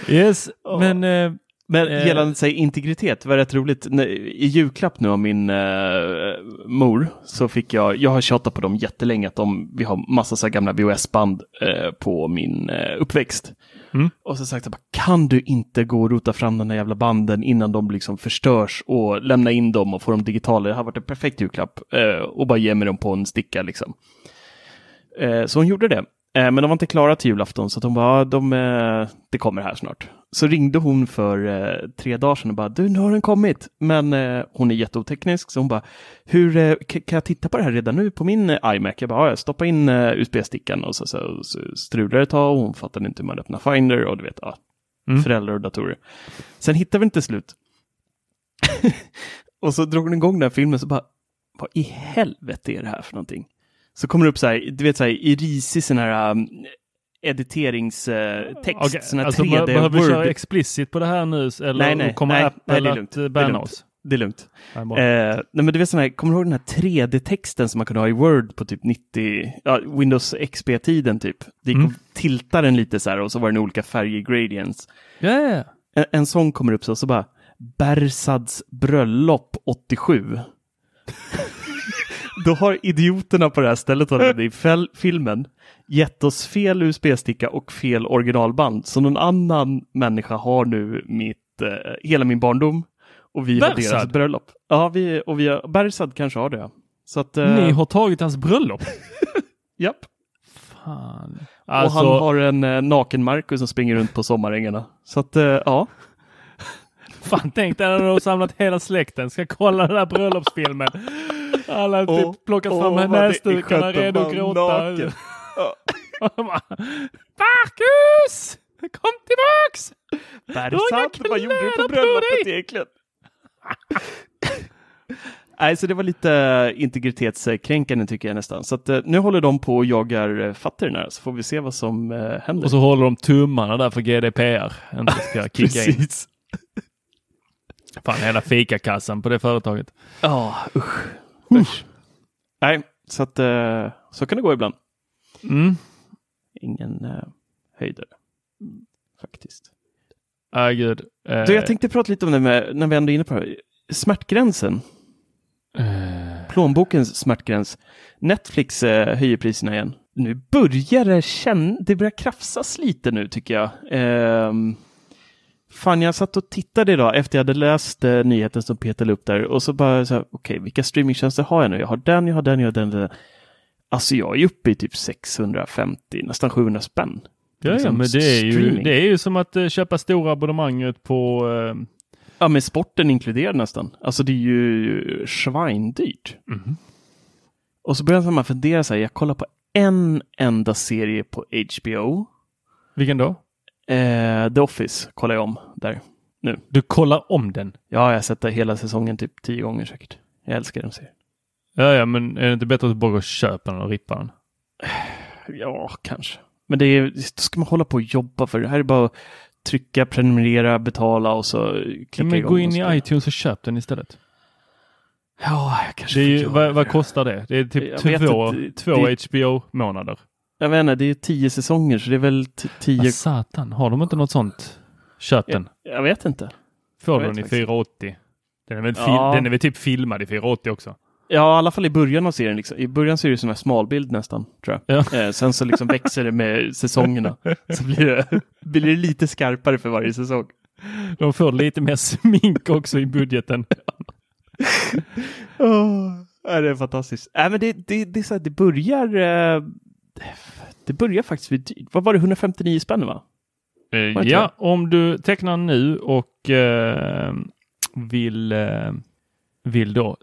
Yes, oh. men, eh, men eh, gällande sig integritet var rätt roligt. I julklapp nu av min eh, mor så fick jag, jag har tjatat på dem jättelänge att de, vi har massa så här gamla V H S-band eh, på min eh, uppväxt. Mm. Och så sagt jag bara, kan du inte gå och rota fram de här jävla banden innan de liksom förstörs och lämna in dem och få dem digitala. Det har varit en perfekt julklapp eh, och bara ge mig dem på en sticka liksom. Eh, så hon gjorde det. Men de var inte klara till julafton så att hon bara, de, det kommer här snart. Så ringde hon för tre dagar sedan och bara, du, nu har den kommit. Men hon är jätteoteknisk så hon bara, hur, kan jag titta på det här redan nu på min iMac? Jag bara, ja, jag stoppar in U S B-stickan och så, så, så strular det ett tag och hon fattade inte hur man öppnar Finder och du vet, ja, mm. föräldrar och datorer. Sen hittade vi inte slut. Och så drog hon igång den här filmen så bara, vad i helvete är det här för någonting? Så kommer det upp så här, du vet så här, i risig sån här um, editeringstext, okay, sån här alltså, tre D-word. Behöver vi köra explicit på det här nu? Eller nej, nej, kommer nej, nej, det är lugnt. Det är lugnt. Det är lugnt. Nej, eh, nej, men du vet sån här, kommer du ihåg den här tre D-texten som man kunde ha i Word på typ nittio, ja, Windows X P-tiden typ. Det gick mm. och tiltade den lite så här och så var den olika färger, gradients. Yeah. En, en sån kommer upp så, så bara, Bersads bröllop åttiosju. Då har idioterna på det här stället i fel, filmen gett oss fel U S B-sticka och fel originalband. Så någon annan människa har nu mitt, eh, hela min barndom och vi Bersad. Har deras bröllop. Ja, vi, och vi har, Bersad kanske har det. Så att, eh... ni har tagit hans bröllop? Japp. Fan. Alltså... Och han har en eh, naken Marcus som springer runt på sommarängarna. Så att, eh, ja. Fan, tänk dig när de har samlat hela släkten. Ska kolla den här bröllopsfilmen. Alla har oh, typ plockat oh, fram här näsdukarna, redo att gråta. Marcus! Kom tillbaks! Bersad, vad gjorde du på bröllopet egentligen? Nej, så det var lite integritetskränkande tycker jag nästan. Så att, nu håller de på och jagar fatterna så får vi se vad som händer. Och så håller de tummarna där för G D P R. Inte ska kicka in. Fan, hela fikakassan på det företaget. Ja, oh, usch. Usch. Nej, så att så kan det gå ibland. Mm. Ingen uh, höjdare faktiskt. Ah, gud. Uh, du, jag tänkte prata lite om det med, när vi ändå är inne på det. Smärtgränsen. Uh. Plånbokens smärtgräns. Netflix uh, höjer priserna igen. Nu börjar det känna, det börjar krafsas lite nu tycker jag. Uh, Fan, jag satt och tittade idag efter jag hade läst eh, nyheten som Peter la upp där. Och så bara så här, okej, okay, vilka streamingtjänster har jag nu? Jag har den, jag har den, jag har den, den. Alltså jag är uppe i typ sexhundrafemtio, nästan sjuhundra spänn. Ja, liksom, ja men det är, ju, det är ju som att eh, köpa stora abonnemanget på... Eh... Ja, men sporten inkluderar nästan. Alltså det är ju schweindyrt. Mm. Och så började man fundera så här, jag kollar på en enda serie på H B O. Vilken då? Eh, The Office kollar jag om där nu. Du kollar om den? Ja, jag har sett hela säsongen typ tio gånger säkert. Jag älskar den serien. Ja, ja, men är det inte bättre att bara köpa den och rippa den? Ja, kanske. Men det är, då ska man hålla på och jobba för det. Här är bara att trycka, prenumerera, betala och så klicka ja, men igång. Gå in i iTunes och köp den istället. Ja, jag kanske det är ju, vad, vad kostar det? Det är typ två, att, två det, H B O-månader. Jag vet inte, det är tio säsonger så det är väl t- tio... Ah, satan, har de inte något sånt? Köp den. Jag, jag vet inte. Får du den i fyra åttio? Den är väl fil- ja. Den är väl typ filmad i fyra åttio också? Ja, i alla fall i början av serien. Liksom. I början så är det sån här smalbild nästan, tror jag. Ja. Eh, sen så liksom växer det med säsongerna. Så blir det, blir det lite skarpare för varje säsong. De får lite mer smink också i budgeten. Åh, oh, det är fantastiskt. Äh, men det, det, det är så här, det börjar... Eh... Det börjar faktiskt vid, vad var det, hundrafemtionio spänn va? Eh, ja, det? Om du tecknar nu och eh, vill, eh, vill då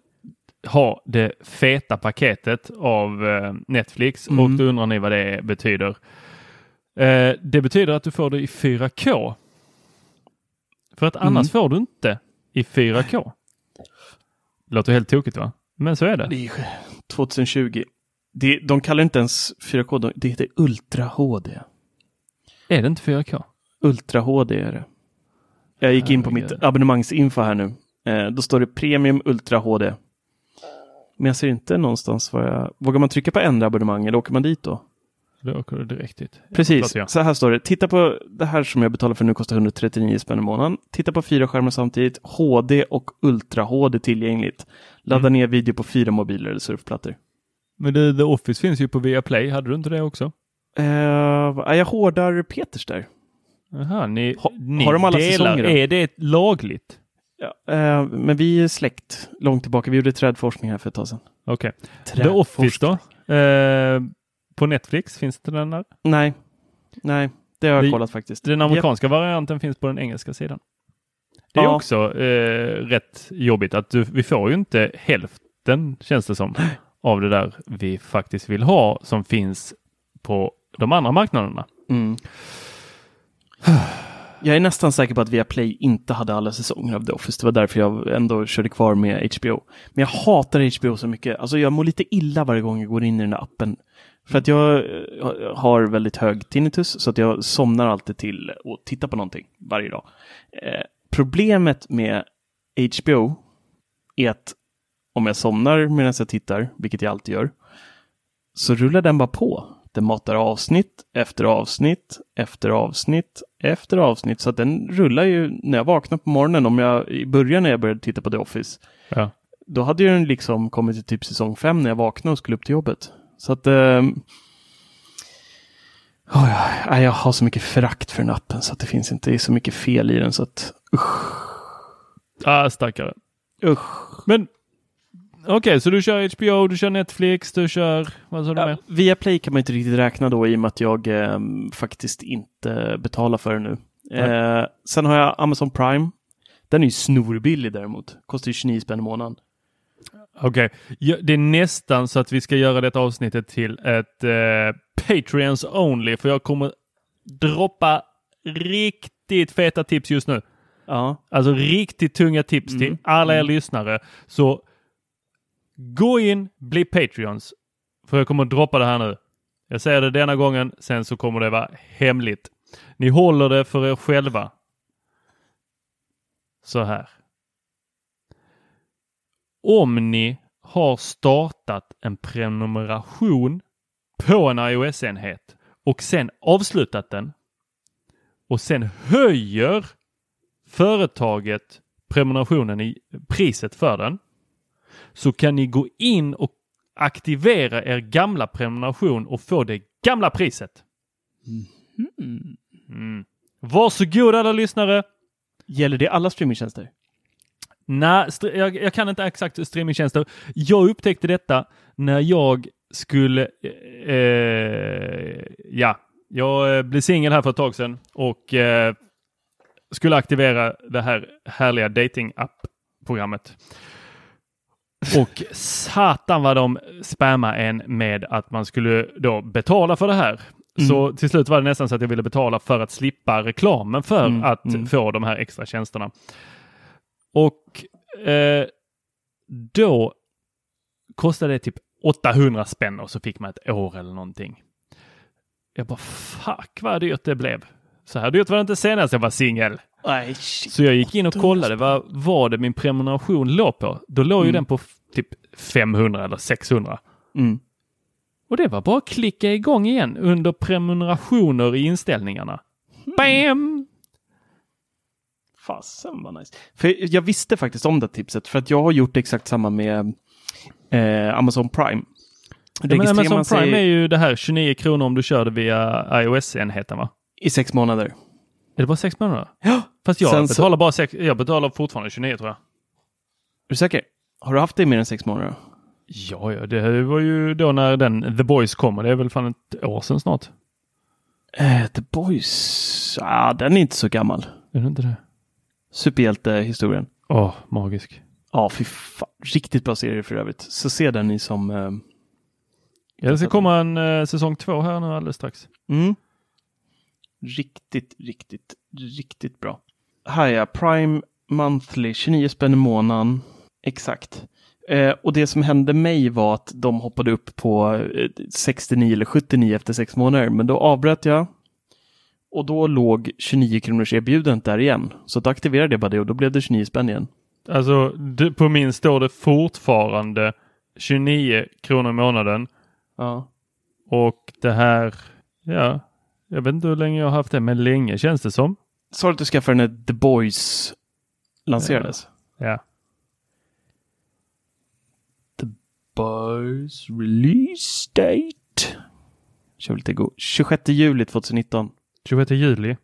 ha det feta paketet av eh, Netflix mm. och då undrar ni vad det betyder. Eh, det betyder att du får det i fyra K. För att annars mm. får du inte i fyra K. Det låter helt tokigt va? Men så är det. Det är tjugotjugo. Det, de kallar inte ens fyra K. De, det heter Ultra H D. Är det inte fyra K? Ultra H D är det. Jag gick in på mitt abonnemangsinfo här nu. Eh, då står det Premium Ultra H D. Men jag ser inte någonstans vad jag... Vågar man trycka på ändra abonnemang eller åker man dit då? Då åker du direkt dit. Precis, ja. Så här står det. Titta på det här som jag betalar för nu kostar hundratrettionio spänn i månaden. Titta på fyra skärmar samtidigt. H D och Ultra H D tillgängligt. Ladda mm. ner video på fyra mobiler eller surfplattor. Men det, The Office finns ju på Viaplay. Hade du inte det också? Uh, jag hårdar Peters där. Aha, ni, ha, ni har de alla delar. Säsonger då? Är det lagligt? Ja, eh, men vi är släkt långt tillbaka. Vi gjorde trädforskning här för ett tag sedan. Okej. Okay. The Office då? Eh, på Netflix finns det den där? Nej. Nej, det har jag vi, kollat faktiskt. Den amerikanska ja. varianten finns på den engelska sidan. Det är ja. också eh, rätt jobbigt att du, vi får ju inte hälften, känns det som, av det där vi faktiskt vill ha som finns på de andra marknaderna. Mm. Jag är nästan säker på att Viaplay inte hade alla säsonger av The Office. Det var därför jag ändå körde kvar med H B O. Men jag hatar H B O så mycket. Alltså jag mår lite illa varje gång jag går in i den där appen. För att jag har väldigt hög tinnitus så att jag somnar alltid till och tittar på någonting varje dag. Eh, problemet med H B O är att om jag somnar medan jag tittar, vilket jag alltid gör, så rullar den bara på. Den matar avsnitt efter avsnitt efter avsnitt efter avsnitt. Så att den rullar ju när jag vaknar på morgonen. Om jag i början när jag började titta på The Office. Ja. Då hade ju den liksom kommit till typ säsong fem när jag vaknade och skulle upp till jobbet. Så att... Eh, oh ja, jag har så mycket förakt för den appen så att det finns inte det är så mycket fel i den. Så att... Usch. Ah, stackare. Usch. Men... Okej, okay, så du kör H B O, du kör Netflix, du kör... Vad sa du ja, med? Viaplay kan man inte riktigt räkna då i och med att jag eh, faktiskt inte betalar för det nu. Eh, sen har jag Amazon Prime. Den är ju snorbillig däremot. Kostar ju tjugonio spänn i månaden. Okej, okay. Ja, det är nästan så att vi ska göra detta avsnittet till ett eh, Patreons only. För jag kommer droppa riktigt feta tips just nu. Ja. Alltså riktigt tunga tips mm. till alla er mm. lyssnare. Så... Gå in, bli Patreons. För jag kommer att droppa det här nu. Jag säger det denna gången, sen så kommer det vara hemligt. Ni håller det för er själva. Så här. Om ni har startat en prenumeration på en iOS-enhet och sen avslutat den och sen höjer företaget prenumerationen i priset för den, så kan ni gå in och aktivera er gamla prenumeration och få det gamla priset. Mm. Mm. Varsågod alla lyssnare. Gäller det alla streamingtjänster? Nej, st- jag, jag kan inte exakt streamingtjänster. Jag upptäckte detta när jag skulle... Eh, ja, jag blev singel här för ett tag sedan och eh, skulle aktivera det här härliga dating-app-programmet. Och satan vad de spammar en med att man skulle då betala för det här. Mm. Så till slut var det nästan så att jag ville betala för att slippa reklamen för mm. att mm. få de här extra tjänsterna. Och eh, då kostade det typ åttahundra spänn och så fick man ett år eller någonting. Jag bara, fuck vad dyrt det blev. Så här dyrt var det inte senast jag var singel. Ay, så jag gick in och kollade vad var det min prenumeration låg på. Då låg mm. ju den på f- typ femhundra eller sexhundra. Mm. Och det var bara att klicka igång igen under prenumerationer i inställningarna. Mm. Bam! Fasen vad nice. För jag visste faktiskt om det tipset för att jag har gjort exakt samma med eh, Amazon Prime. Ja, men Amazon sig... Prime är ju det här tjugonio kronor om du kör det via iOS-enheten va? I sex månader. Är det bara sex månader? Ja. Fast jag Sen betalar så... bara sex... Jag betalar fortfarande tjugonio tror jag. Är du säker? Har du haft det i mer än sex månader? Ja, ja, det var ju då när den The Boys kom. Det är väl fan ett år sedan snart. Eh, The Boys? Ah, den är inte så gammal. Är det inte det? Superhjälte-historien. Åh, oh, magisk. Ja, ah, fy fan. Riktigt bra serie för övrigt. Så ser den ni som... Eh... Ja, det ska komma en eh, säsong två här nu alldeles strax. Mm. Riktigt, riktigt, riktigt bra. Här är Prime Monthly, tjugonio spänn i månaden. Exakt. Eh, och det som hände mig var att de hoppade upp på eh, sextionio eller sjuttionio efter sex månader. Men då avbröt jag. Och då låg tjugonio kronors erbjudandet där igen. Så då aktiverade jag bara det och då blev det tjugonio spänn igen. Alltså du, på min står det fortfarande tjugonio kronor i månaden. Ja. Och det här, ja, jag vet inte hur länge jag har haft det, men länge känns det som. Sa att du skaffade när The Boys lanserades? Ja. Ja. The Boys release date. Kör lite god. tjugosjätte juli tjugonitton. tjugosjätte juli?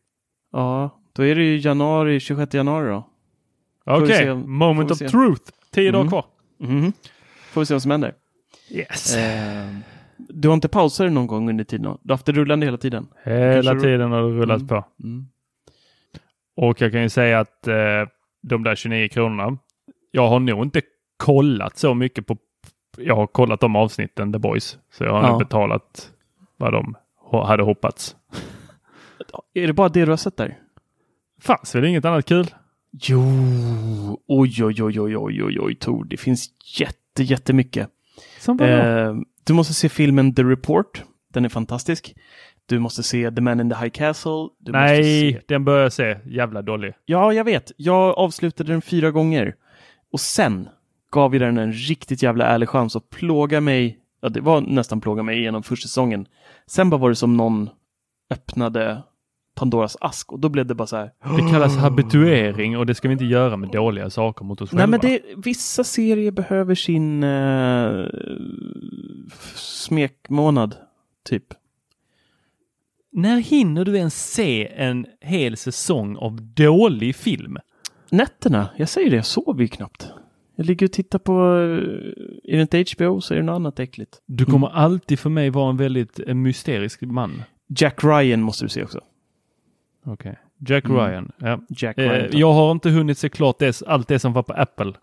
Ja, då är det ju januari, tjugosjätte januari då. Okej, okay. Moment of truth. Tio mm. dagar kvar. Mm. Får vi se vad som händer. Yes. Eh, du har inte pausat någon gång under tiden? Du har haft det rullande hela tiden? Hela Kanske tiden har du rullat mm. på. Mm. Och jag kan ju säga att eh, de där tjugonio kronorna, jag har nog inte kollat så mycket på, jag har kollat de avsnitten The Boys, så jag har ja. nog betalat vad de hade hoppats. Är det bara det du har sett där? Fanns väl inget annat kul? Jo, oj oj oj oj oj oj oj Tor, det finns jätte jättemycket. Som eh, du måste se filmen The Report, den är fantastisk. Du måste se The Man in the High Castle. Du Nej, måste se... den börjar se jävla dålig. Ja, jag vet. Jag avslutade den fyra gånger. Och sen gav vi den en riktigt jävla ärlig chans att plåga mig. Ja, det var nästan plåga mig genom första säsongen. Sen bara var det som någon öppnade Pandoras ask. Och då blev det bara så här. Det kallas habituering och det ska vi inte göra med dåliga saker mot oss själva. Nej, men det, vissa serier behöver sin uh, smekmånad, typ. När hinner du ens se en hel säsong av dålig film? Nätterna. Jag säger det, jag sover ju knappt. Jag ligger och tittar på... Är det inte H B O så är det något annat äckligt. Du kommer mm. alltid för mig vara en väldigt mysterisk man. Jack Ryan måste du se också. Okej. Okay. Jack mm. Ryan. Ja. Jack eh, Ryan jag har inte hunnit se klart det, allt det som var på Apples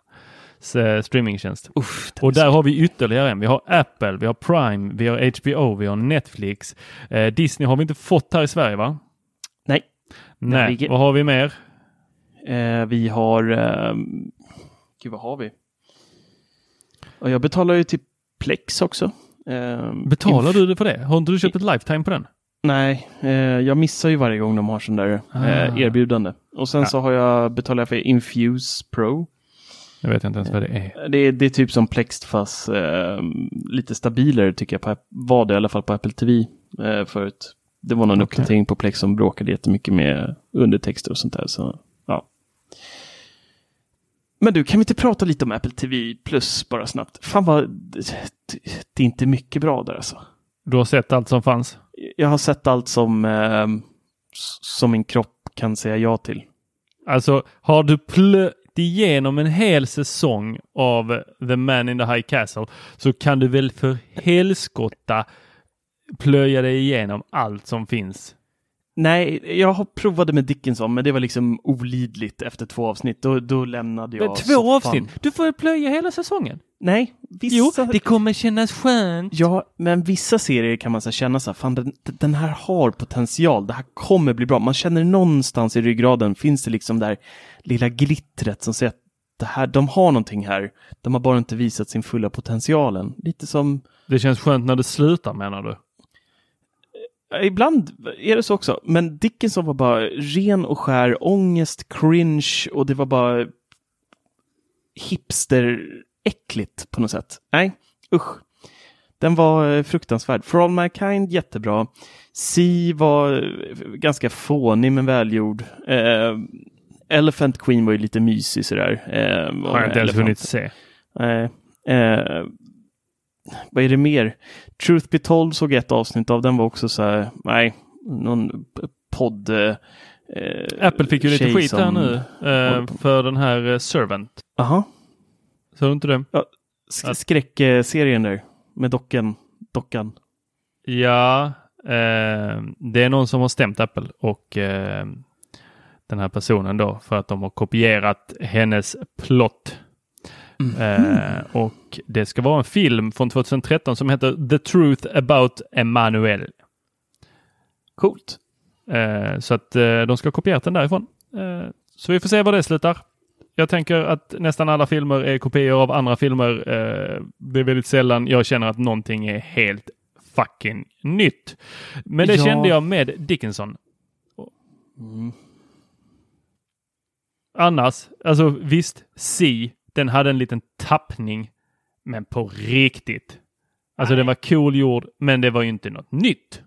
eh, streamingtjänst. Uff, och där har vi ytterligare en. Vi har Apple, vi har Prime, vi har H B O, vi har Netflix. Eh, Disney har vi inte fått här i Sverige, va? Nej. Nej. Ligger... Vad har vi mer? Eh, vi har... Eh... Gud, vad har vi? Och jag betalar ju till Plex också. Eh, betalar inf- du det för det? Har inte du köpt I- ett lifetime på den? Nej, eh, jag missar ju varje gång de har sån där ah. eh, erbjudande. Och sen ah. så har jag betalat för Infuse Pro. Jag vet inte ens vad det är. Eh, det, det är typ som Plex fast eh, lite stabilare tycker jag. På, var det i alla fall på Apple T V eh, förut. Det var någon okay. uppdatering på Plex som bråkade jättemycket med undertexter och sånt där. Så, ja. Men du, kan vi inte prata lite om Apple T V Plus bara snabbt? Fan vad... Det är inte mycket bra där alltså. Du har sett allt som fanns? Jag har sett allt som, eh, som min kropp kan säga ja till. Alltså, har du plöjt igenom en hel säsong av The Man in the High Castle så kan du väl för helskotta plöja dig igenom allt som finns? Nej, jag har provat med Dickinson, men det var liksom olidligt efter två avsnitt. Då, då lämnade jag... Men två så avsnitt? Fan. Du får plöja hela säsongen. Nej, vissa... Jo, det kommer kännas skönt. Ja, men vissa serier kan man så känna så här, fan den, den här har potential, det här kommer bli bra. Man känner någonstans i ryggraden, finns det liksom där lilla glittret som säger att det här, de har någonting här. De har bara inte visat sin fulla potentialen. Lite som... Det känns skönt när det slutar, menar du? Ibland är det så också. Men Dickinson var bara ren och skär ångest, cringe och det var bara hipsteräckligt på något sätt. Nej, usch. Den var fruktansvärd. For All My Kind, jättebra. Si var ganska fånig men välgjord. Eh, Elephant Queen var ju lite mysig sådär. Eh, Har jag inte ens hunnit se. Nej. Eh, eh, Vad är det mer? Truth Be Told såg ett avsnitt av. Den var också så här, nej, någon podd. Eh, Apple fick ju lite skit här nu eh, för den här eh, Servant. Aha. Så du inte det? Ja, sk- skräckserien där med dockan. dockan. Ja, eh, det är någon som har stämt Apple och eh, den här personen då för att de har kopierat hennes plott. Mm-hmm. Eh, och det ska vara en film från tjugohundratretton som heter The Truth About Emmanuel. Coolt. Eh, så att eh, de ska kopiera den därifrån. Eh, så vi får se var det slutar. Jag tänker att nästan alla filmer är kopior av andra filmer. Eh, det är väldigt sällan jag känner att någonting är helt fucking nytt. Men det ja. kände jag med Dickinson. Mm. Annars, alltså visst, Si, den hade en liten tappning, men på riktigt. Alltså den var cool gjord, men det var ju inte något nytt.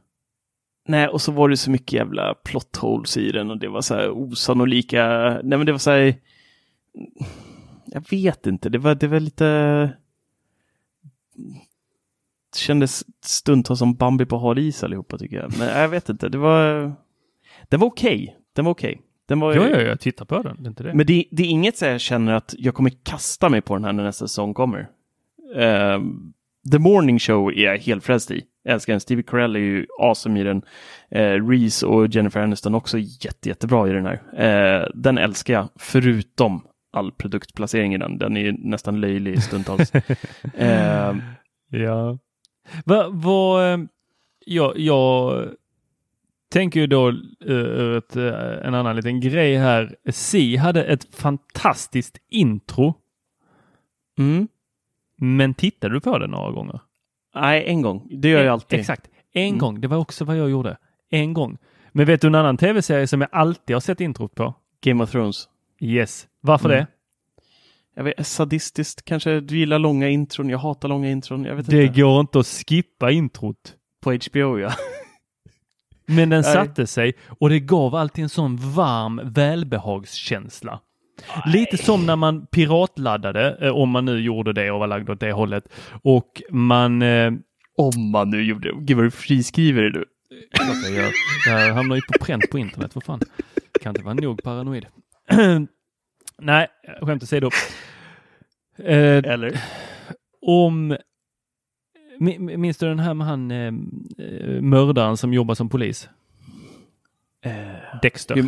Nej, och så var det så mycket jävla plot holes i den och det var så här osannolika... Nej, men det var så här... Jag vet inte, det var, det var lite... Det kändes stundtals som Bambi på hal is allihopa, tycker jag. Men jag vet inte, det var... Den var okej, okay. den var okej. Okay. Den var ju... Ja, ja, jag tittar på den. Det är inte det. Men det, det är inget så jag känner att jag kommer kasta mig på den här när nästa säsong kommer. Uh, The Morning Show är jag helt frälst i. Jag älskar den. Steve Carell är ju awesome i den. Uh, Reese och Jennifer Aniston också jätte, jättebra i den här. Uh, den älskar jag, förutom all produktplacering i den. Den är nästan löjlig stundtals. uh, ja. Va, va, ja, ja. Tänker ju då uh, ett, uh, en annan liten grej här. Si hade ett fantastiskt intro. Mm. Men tittade du på det några gånger? Nej, en gång. Det gör en, jag alltid. Exakt. En mm. gång. Det var också vad jag gjorde. En gång. Men vet du en annan tv-serie som jag alltid har sett introt på? Game of Thrones. Yes. Varför mm. det? Jag vet, sadistiskt. Kanske du gillar långa intron. Jag hatar långa intron. Jag vet det inte. Går inte att skippa introt. På H B O, ja. Men den satte Nej. sig och det gav alltid en sån varm välbehagskänsla. Nej. Lite som när man piratladdade, om man nu gjorde det och var lagd åt det hållet. Och man... Eh... Om man nu gjorde det. Gud vad du friskriver det du. Jag, jag hamnar ju på pränt på internet, vad fan. Jag kan inte vara nog paranoid. Nej, skämt att säga då. Eh, Eller? Om... Minns du den här med han eh, mördaren som jobbar som polis? Eh, Dexter. Ja,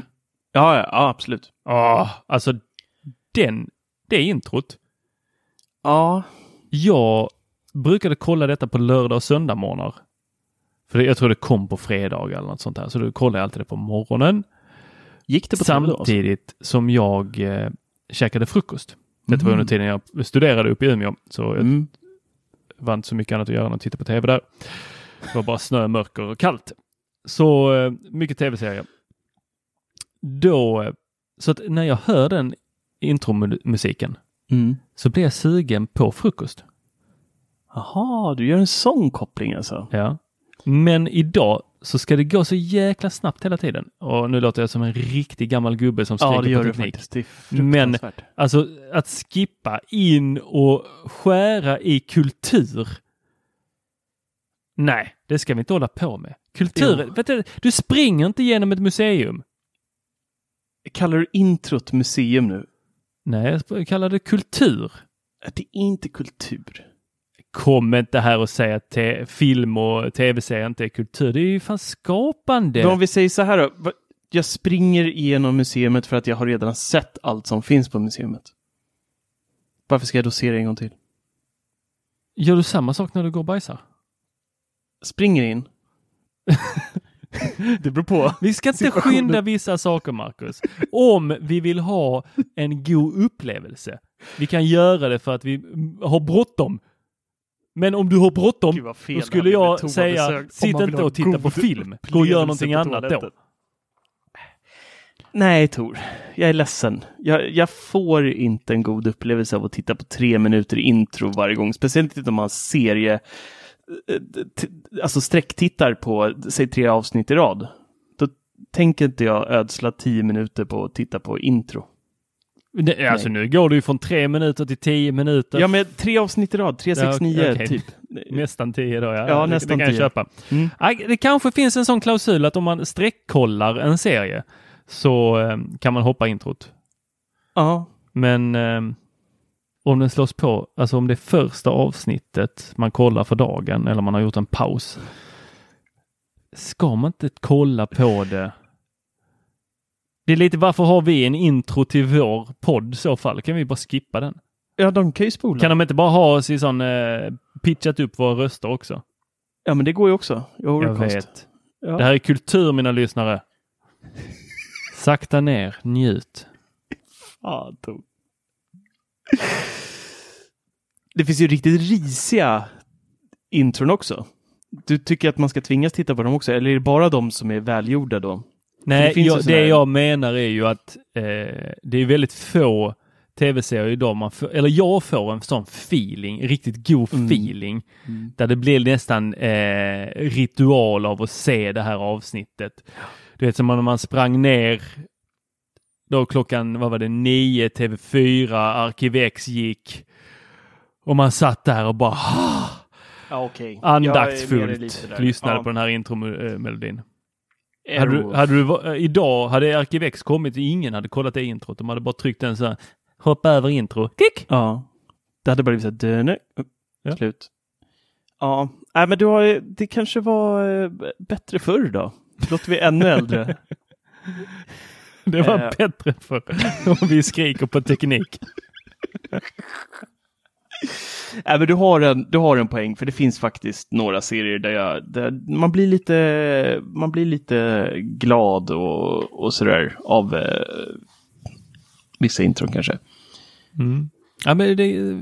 ja, ja, absolut. Ah, alltså den, det introt. Ja. Ah. Jag brukade kolla detta på lördag och söndag morgnar. För jag tror det kom på fredag eller något sånt där. Så då kollade jag alltid det på morgonen. Gick det på samtidigt som jag eh, käkade frukost. Mm. Det var under tiden jag studerade uppe i Umeå. Så mm. jag, var inte så mycket annat att göra än att titta på tv där. Det var bara snö, mörker och kallt. Så mycket tv-serier. Då, så att när jag hör den intromusiken mm. så blir jag sugen på frukost. Aha, du gör en sån koppling alltså. Ja. Men idag så ska det gå så jäkla snabbt hela tiden. Och nu låter jag som en riktig gammal gubbe som skriker ja, det gör på teknik. Det det Men alltså, att skippa in och skära i kultur. Nej, det ska vi inte hålla på med. Kultur, ja. vet du, du springer inte genom ett museum. Kallar du introt museum nu? Nej, jag kallar det kultur. Det är inte kultur. Kom inte här och säga att te- film och tv-serier inte är kultur. Det är ju fan skapande. Men om vi säger så här då. Jag springer igenom museet för att jag har redan sett allt som finns på museet. Varför ska jag då se det en gång till? Gör du samma sak när du går och bajsar? Springer in. Det beror på. Vi ska inte skynda vissa saker, Marcus. Om vi vill ha en god upplevelse. Vi kan göra det för att vi har bråttom. Men om du har bråttom, då skulle jag säga, sitt inte och titta på film. Gå och gör någonting annat då. Nej, Tor. Jag är ledsen. Jag, jag får inte en god upplevelse av att titta på tre minuter intro varje gång. Speciellt inte om man har serie... T- alltså sträcktittar på, säg tre avsnitt i rad. Då tänker inte jag ödsla tio minuter på att titta på intro. Nej, alltså Nej. Nu går det ju från tre minuter till tio minuter. Ja, men tre avsnitt i rad, tre, sex, nio typ. Nästan tio då, ja. Ja, det, nästan det kan tio. Jag köpa. Mm. Det kanske finns en sån klausul att om man streckkollar en serie så kan man hoppa introt. Ja. Men, om den slås på, alltså om det första avsnittet man kollar för dagen eller man har gjort en paus, ska man inte kolla på det? Det är lite, varför har vi en intro till vår podd i så fall? Kan vi bara skippa den? Ja, de kan ju spola. Kan de inte bara ha oss i sån, eh, pitchat upp våra röster också? Ja, men det går ju också. Jag, Jag vet. Ja. Det här är kultur, mina lyssnare. Sakta ner, njut. Ja, då. Det finns ju riktigt risiga intron också. Du tycker att man ska tvingas titta på dem också? Eller är det bara de som är välgjorda då? Nej, det, jag, det här... jag menar är ju att eh, det är väldigt få tv-serier idag man får, eller jag får en sån feeling, riktigt god mm. feeling mm. där det blir nästan eh, ritual av att se det här avsnittet. Du vet, som när man sprang ner då klockan, vad var det, nio, T V fyra, Arkivex gick och man satt där och bara ja, okay. andaktsfullt lyssnade ja. på den här intromelodin. Hade du, hade du, idag hade Arkivex kommit och ingen hade kollat det introt. De hade bara tryckt en så här, hoppa över intro. Kick! Ja. Det hade bara blivit så här, nu. Ja. Slut. Ja. Nej, men du har, det kanske var bättre förr då. Låter vi ännu äldre. Det var äh. bättre förr. Om vi skriker på teknik. Nej, men du har, en, du har en poäng, för det finns faktiskt några serier där, jag, där man, blir lite, man blir lite glad och, och sådär av eh, vissa intron kanske. Mm. Ja, men det, det,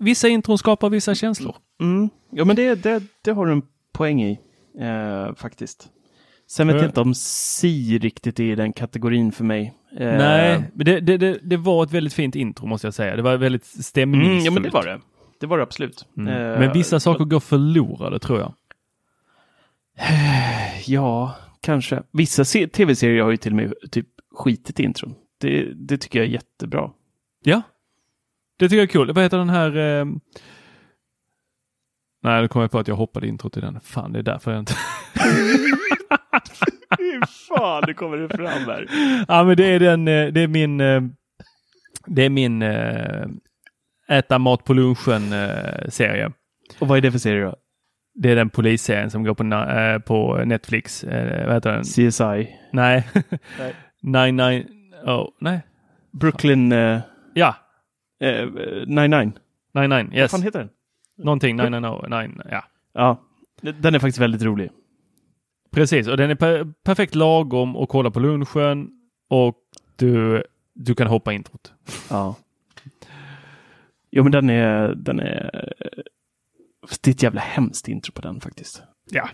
vissa intron skapar vissa känslor. Mm. Ja, men det, det, det har du en poäng i, eh, faktiskt. Sen vet jag inte om Siri riktigt är i den kategorin för mig. Nej, men det, det, det var ett väldigt fint intro, måste jag säga. Det var väldigt stämningsfullt. Mm, ja, men det var det. Det var det absolut. Mm. Uh, men vissa saker går förlorade, tror jag. Ja, kanske. Vissa tv-serier har ju till och med typ skitit intron. Det, det tycker jag är jättebra. Ja, det tycker jag är kul. Vad heter den här... Uh... Nej, då kom jag på att jag hoppade intro till den. Fan, det är därför jag inte... Fan, nu kommer det fram där. Ja, men det är den, det är min, det är min äta mat på lunchen-serie. Och vad är det för serie då? Det är den polisserien som går på, na- på Netflix. Vad heter den? C S I. Nej. Nej. nio nio... Oh, nej. Brooklyn... Uh, ja. Uh, nio nio. nio nio, yes. Vad fan heter den? Någonting, nio nio noll nio, ja. Ja, den är faktiskt väldigt rolig. Precis, och den är per- perfekt lagom att kolla på lunchen och du, du kan hoppa introt. Ja. Jo, men den är, den är det är ett jävla hemskt intro på den faktiskt. Ja.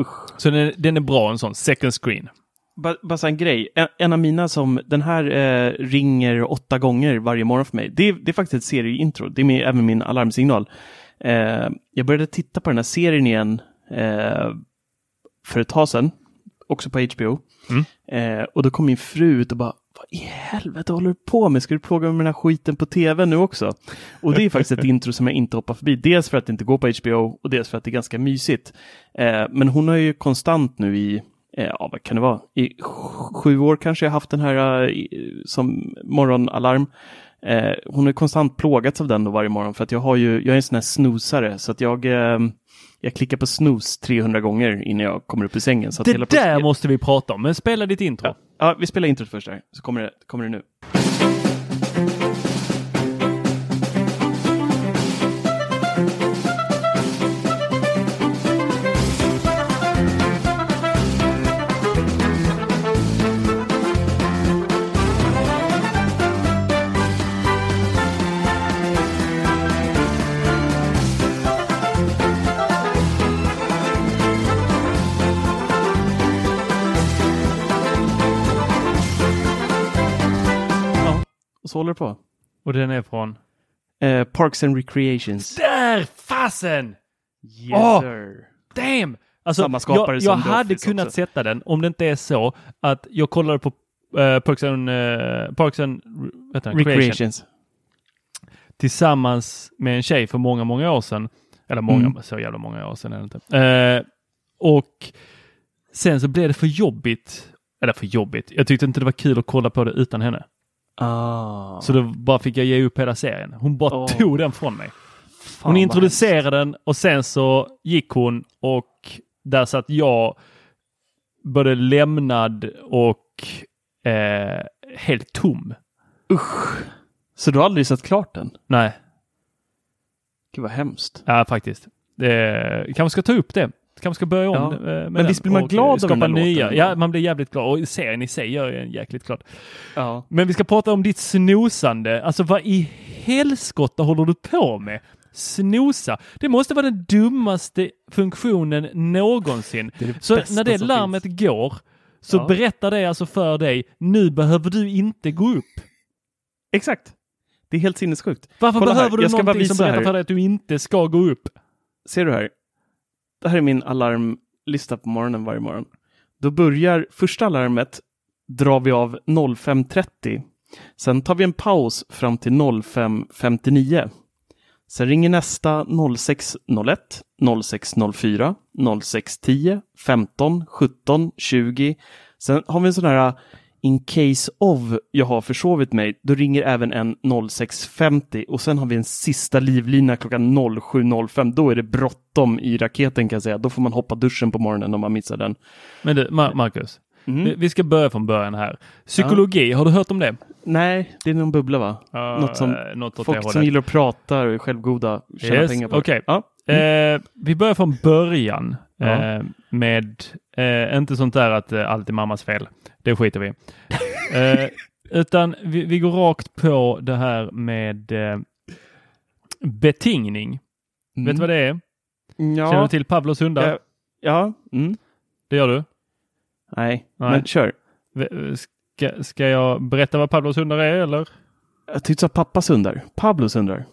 Usch. Så den, den är bra, en sån second screen. Bara ba, en grej, en, en av mina som den här eh, ringer åtta gånger varje morgon för mig. Det, det är faktiskt ett serieintro. Det är med, även min alarmsignal. Eh, jag började titta på den här serien igen eh, för ett tag sedan, också på H B O. Mm. Eh, och då kom min fru ut och bara, vad i helvete håller du på med? Ska du plåga med den här skiten på tv nu också? Och det är faktiskt ett intro som jag inte hoppar förbi. Dels för att det inte går på H B O och dels för att det är ganska mysigt. Eh, men hon har ju konstant nu i, eh, ja vad kan det vara? I sju år kanske jag haft den här eh, som morgonalarm. Eh, hon har konstant plågats av den då varje morgon, för att jag har ju, jag är en sån här snoosare, så att jag... Eh, Jag klickar på snooze trehundra gånger innan jag kommer upp i sängen. Så att det hela där plötsligt... måste vi prata om. Men spela ditt intro. Ja, ja, vi spelar introt först där. Så kommer det, kommer det nu. Håller på. Och den är från? Eh, Parks and Recreations. Där! Fasen! Yes, oh, sir. Damn! Alltså, Samma skapare jag, som jag The hade Office kunnat också. Sätta den om det inte är så att jag kollade på eh, Parks and, eh, Parks and vet jag, Recreations. Recreations. Tillsammans med en tjej för många, många år sedan. Eller många, mm. så jävla många år sedan är det inte. Eh, och sen så blev det för jobbigt. Eller för jobbigt. Jag tyckte inte det var kul att kolla på det utan henne. Ah. Så då bara fick jag ge upp hela serien. Hon bara oh. tog den från mig. Fan, hon introducerade den och sen så gick hon och där satt jag både lämnad och eh, helt tom. Usch. Så du har aldrig sett klart den? Nej. Gud vad hemskt. Ja, faktiskt. Eh, kanske ska ta upp det. Kanske ska börja om. Ja. Med men visst blir man glad av den här nya låten? Ja, man blir jävligt glad. Och serien i sig gör ju en jäkligt glad. Ja. Men vi ska prata om ditt snosande. Alltså vad i helskotta håller du på med? Snosa. Det måste vara den dummaste funktionen någonsin. Det det så när det larmet finns. Går så ja. Berättar det alltså för dig, nu behöver du inte gå upp. Exakt. Det är helt sinnessjukt. Varför Kolla behöver här. Du jag någonting som berättar här. För dig att du inte ska gå upp? Ser du här? Det här är min alarmlista på morgonen varje morgon. Då börjar första alarmet, drar vi av fem trettio. Sen tar vi en paus fram till fem femtionio. Sen ringer nästa sex noll ett, sex noll fyra, sex tio, femton, sjutton, tjugo. Sen har vi en sån här in case of jag har försovit mig. Då ringer även en sex femtio och sen har vi en sista livlina klockan sju noll fem. Då är det bråttom i raketen kan jag säga. Då får man hoppa duschen på morgonen om man missar den. Men du, Ma- Marcus, mm. vi ska börja från början här. Psykologi, ja. Har du hört om det? Nej, det är någon bubbla va? Uh, något som något folk som gillar att prata och är självgoda tjänar yes. pengar på. Okay. Ja. Mm. Eh, vi börjar från början ja. eh, med eh, inte sånt där att eh, allt är mammas fel. Det skiter vi. eh, utan vi, vi går rakt på det här med eh, betingning. Mm. Vet du vad det är? Ja. Känner du till Pavlos hundar? Ja. ja. Mm. Det gör du? Nej, Nej. Men kör. V- Ska, ska jag berätta vad Pablos hundar är, eller? Jag tyckte att pappas hundar. Pablos hundar.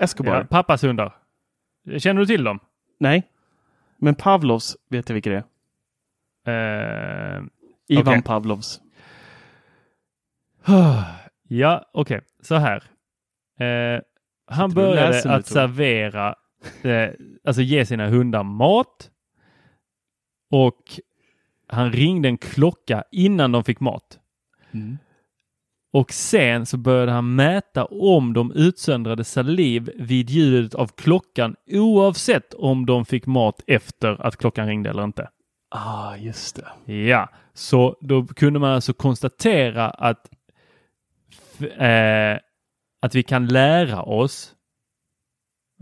Escobar. Ja, pappas hundar. Känner du till dem? Nej. Men Pavlovs, vet jag vilka det är. Uh, Ivan okay. Pavlovs. ja, okej. Okay. Så här. Uh, han började att servera, uh, alltså ge sina hundar mat. Och han ringde en klocka innan de fick mat. Mm. Och sen så började han mäta om de utsöndrade saliv vid ljudet av klockan oavsett om de fick mat efter att klockan ringde eller inte. Ah, just det. Ja, så då kunde man alltså konstatera att, eh, att vi kan lära oss,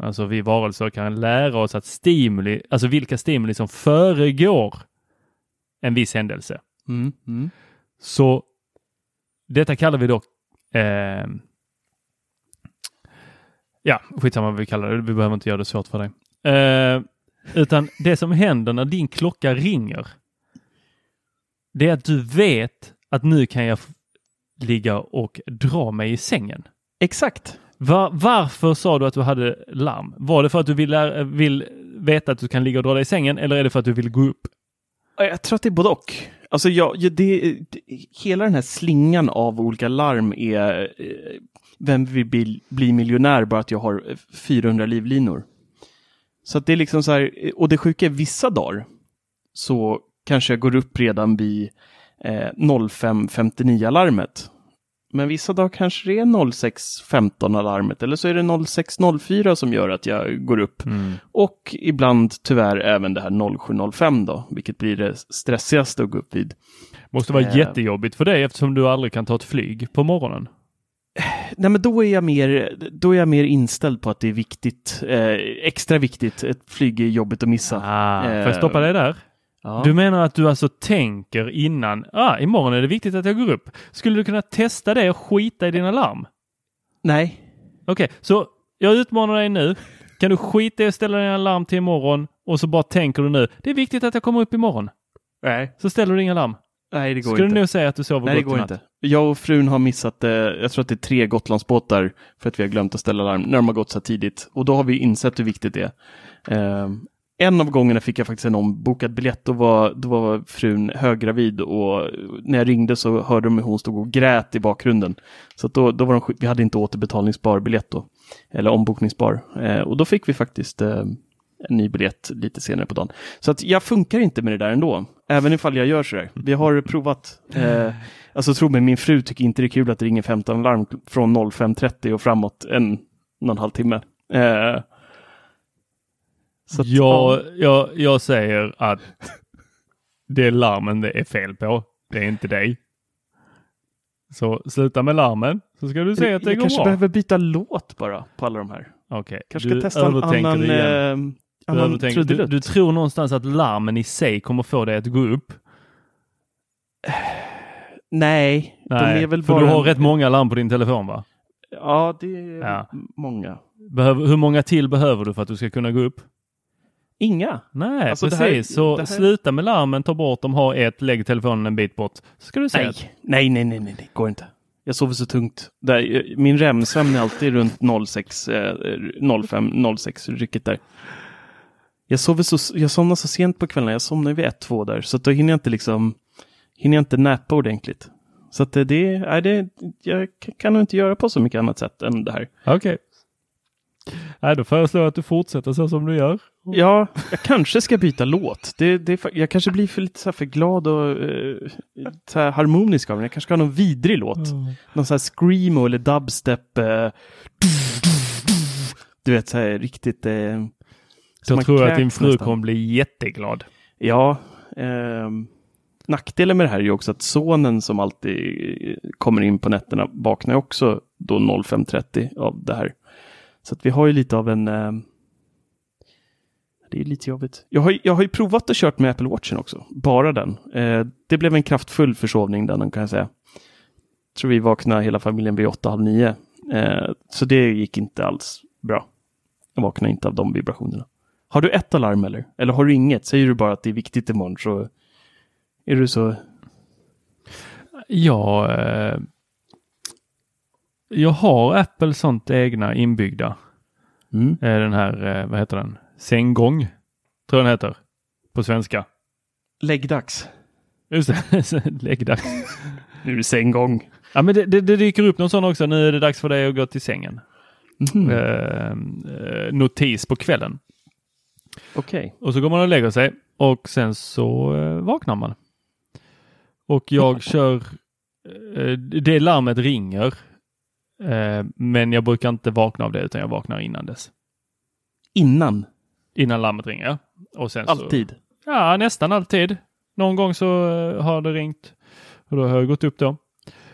alltså vi varelser kan lära oss att stimuli, alltså vilka stimuli som föregår en viss händelse. Mm. Mm. Så detta kallar vi då eh, ja, skitsamma vad vi kallar det. Vi behöver inte göra det svårt för dig. Eh, utan det som händer när din klocka ringer, det är att du vet att nu kan jag ligga och dra mig i sängen. Exakt. Var, varför sa du att du hade larm? Var det för att du vill, vill veta att du kan ligga och dra dig i sängen, eller är det för att du vill gå upp? Jag tror att det är både och. Alltså jag, det, det, hela den här slingan av olika larm är eh, vem vill bli, bli miljonär bara att jag har fyrahundra livlinor. Så att det är liksom så här, och det sjuka är vissa dagar så kanske jag går upp redan vid eh, fem femtionio-alarmet. Men vissa dagar kanske det är sex femton-alarmet eller så är det sex noll fyra som gör att jag går upp. Mm. Och ibland tyvärr även det här sju noll fem då, vilket blir det stressigaste att gå upp vid. Måste vara eh. jättejobbigt för dig eftersom du aldrig kan ta ett flyg på morgonen. Nej, men då är jag mer, då är jag mer inställd på att det är viktigt, eh, extra viktigt. Ett flyg är jobbigt att missa. Ah, eh. Får jag stoppa dig där? Ja. Du menar att du alltså tänker innan, ah, imorgon är det viktigt att jag går upp. Skulle du kunna testa det och skita i dina larm? Nej. Okej, okay, så jag utmanar dig nu. Kan du skita i och ställa dina larm till imorgon och så bara tänker du nu, det är viktigt att jag kommer upp imorgon. Nej. Så ställer du inga larm. Nej, det går Skulle inte. Skulle du nu säga att du sover Nej, gott i natt? Nej, det går inte. Jag och frun har missat, eh, jag tror att det är tre Gotlandsbåtar för att vi har glömt att ställa larm när de har gått så tidigt. Och då har vi insett hur viktigt det är. Eh, En av gångerna fick jag faktiskt en ombokad biljett. Då var, då var frun höggravid och när jag ringde så hörde de hur hon stod och grät i bakgrunden. Så att då, då var de, vi hade inte återbetalningsbar biljett då. Eller ombokningsbar. Eh, och då fick vi faktiskt eh, en ny biljett lite senare på dagen. Så att jag funkar inte med det där ändå. Även ifall jag gör sådär. Vi har provat. Eh, alltså tro mig, min fru tycker inte det är kul att det ringer femton larm från noll fem trettio och framåt en, en och en halv timme. Eh, så att, ja, ja. Jag, jag säger att det larmen det är fel på, det är inte dig. Så sluta med larmen, så ska du säga att det jag går kanske bra. Behöver byta låt bara på alla de här. Okej, okay. Du testa övertänker det igen. Eh, annan du, övertänker. Du, du tror någonstans att larmen i sig kommer få dig att gå upp? Nej. Nej. De är väl för bara du har en... rätt många larm på din telefon, va? Ja, det är ja. många. Behöver, hur många till behöver du för att du ska kunna gå upp? Inga. Nej, alltså precis. Här, så här... sluta med larmen, ta bort dem, ha ett, lägg telefonen en bit bort. Så ska du säga. Nej, nej, nej, nej, nej. Går inte. Jag sover så tungt. Där, min remsömn är alltid runt noll sex, noll fem, noll sex rycket där. Jag, sover så, jag somnar så sent på kvällen. Jag somnar vid ett, två där. Så att då hinner jag inte liksom, hinner jag inte näpa ordentligt. Så att det, nej, det, jag kan nog inte göra på så mycket annat sätt än det här. Okej. Okay. Nej, då föreslår jag att du fortsätter så som du gör. Ja, jag kanske ska byta låt. Det, det, jag kanske blir för lite så här för glad och eh, så här harmonisk av den. Jag kanske ska ha någon vidrig låt. Mm. Någon så här screamo eller dubstep. Eh, du vet, så här riktigt... Eh, jag tror att din fru nästan kommer bli jätteglad. Ja. Eh, nackdelen med det här är ju också att sonen som alltid kommer in på nätterna vaknar också då noll fem trettio av det här. Så att vi har ju lite av en... Eh, det är lite jobbigt. Jag har, jag har ju provat och kört med Apple Watchen också. Bara den. Eh, det blev en kraftfull försovning den, kan jag säga. Jag tror vi vaknade hela familjen vid åtta, halv nio. Eh, så det gick inte alls bra. Jag vaknade inte av de vibrationerna. Har du ett alarm eller? Eller har du inget? Säger du bara att det är viktigt imorgon så är du så... Ja... Eh... Jag har Apple sånt egna inbyggda. Mm. Den här, vad heter den? Sänggång, tror jag den heter. På svenska. Läggdags. Just det, läggdags. Nu är det sänggång. Ja, men det, det, det dyker upp någon sån också. Nu är det dags för dig att gå till sängen. Mm. Eh, notis på kvällen. Okej. Okay. Och så går man och lägger sig. Och sen så vaknar man. Och jag kör... Eh, det larmet ringer. Men jag brukar inte vakna av det, utan jag vaknar innan dess. Innan? Innan larmet ringer. Och sen alltid? Så, ja, nästan alltid. Någon gång så har det ringt. Och då har jag gått upp då.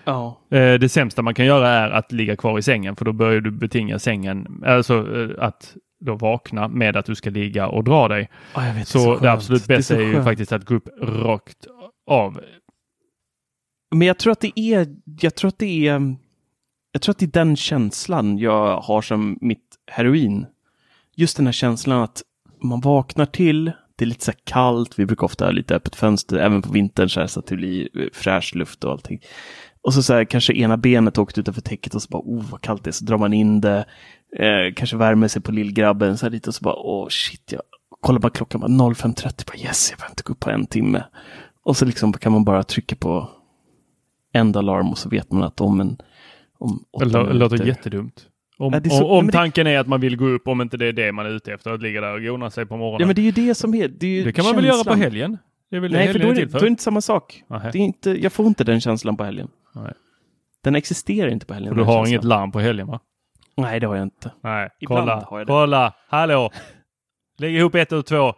Oh. Det sämsta man kan göra är att ligga kvar i sängen. För då börjar du betinga sängen. Alltså att då vakna med att du ska ligga och dra dig. Oh, jag vet, så det, så det absolut bästa det är, är ju faktiskt att gå upp rakt av. Men jag tror att det är... Jag tror att det är... Jag tror att det är den känslan jag har som mitt heroin. Just den här känslan att man vaknar till, det är lite så kallt, vi brukar ofta ha lite öppet fönster, även på vintern så här, så att det blir fräsch luft och allting. Och så, så här, kanske ena benet åkt utanför täcket och så bara, oh vad kallt det är, så drar man in det, eh, kanske värmer sig på lillgrabben så här lite och så bara, åh oh, shit, jag kollar bara klockan, bara noll fem trettio, bara yes, jag behöver inte gå upp på en timme. Och så liksom kan man bara trycka på enda alarm och så vet man att om en Om det låter jättedumt. Om, ja, så, om nej, tanken det... är att man vill gå upp, om inte det är det man är ute efter, att ligga där och gona sig på morgonen. Ja, men det är ju det som är... Det, är ju det kan känslan man väl göra på helgen? Det är väl nej, helgen för då är det, till för. Då är det inte samma sak. Det är inte, jag får inte den känslan på helgen. Nej. Den existerar inte på helgen. För du har känslan. Inget larm på helgen, va? Nej, det har jag inte. Nej, ibland kolla, har jag det. Kolla, hallå! Lägg ihop ett och två.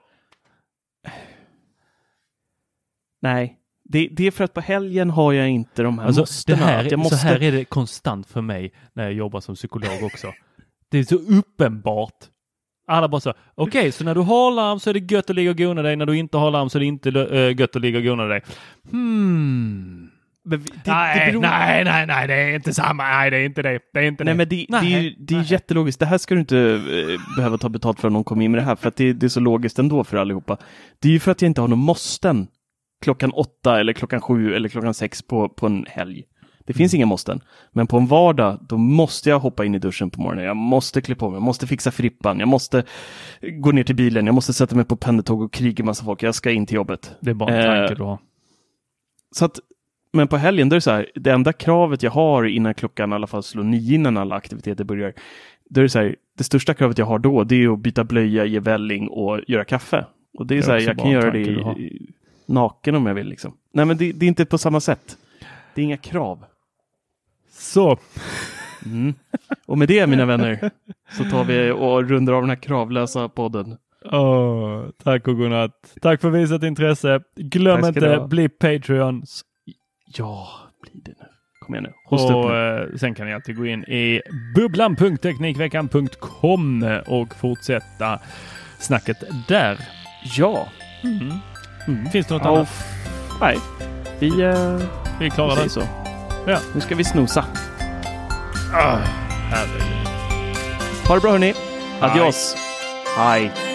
Nej. Det, det är för att på helgen har jag inte de här alltså, måsten. Måste... Så här är det konstant för mig när jag jobbar som psykolog också. Det är så uppenbart. Alla bara så, okej, okay, så när du har larm så är det gött att ligga och gona dig. När du inte har larm så är det inte uh, gött att ligga och gona dig. Hmm. Det, nej, det beror... nej, nej, nej, det är inte samma. Nej, det är inte det. Det är inte nej, det. Men det, nej, det är, ju, det är jättelogiskt. Det här ska du inte uh, behöva ta betalt för om någon kommer in med det här. För att det, det är så logiskt ändå för allihopa. Det är ju för att jag inte har någon måsten. Klockan åtta eller klockan sju eller klockan sex på, på en helg. Det finns inga måsten. Men på en vardag, då måste jag hoppa in i duschen på morgonen. Jag måste klä på mig. Jag måste fixa frippan. Jag måste gå ner till bilen. Jag måste sätta mig på pendeltåg och kriga massa folk. Jag ska in till jobbet. Det är bara en tanke eh, då. Så att, men på helgen, då är det så här. Det enda kravet jag har innan klockan i alla fall slår nio, innan alla aktiviteter börjar. Då är det så här, det största kravet jag har då, det är att byta blöja, ge välling och göra kaffe. Och det är, det är så här, jag kan göra det i, i, naken om jag vill liksom. Nej, men det, det är inte på samma sätt. Det är inga krav. Så. Mm. Och med det, mina vänner, så tar vi och rundar av den här kravlösa podden. Oh, tack och godnatt. Tack för visat intresse. Glöm inte, bli Patreons. Ja, bli det nu. Kom igen nu. Host och upp nu. Sen kan ni alltid gå in i bubblan punkt teknikveckan punkt com och fortsätta snacket där. Ja. Mm. Mm. Finns det något oh. annat? Nej. Vi, uh, vi klarar vi det. Så. Ja. Nu ska vi snosa. Ah, ha det bra, hörni. Adios. Hej.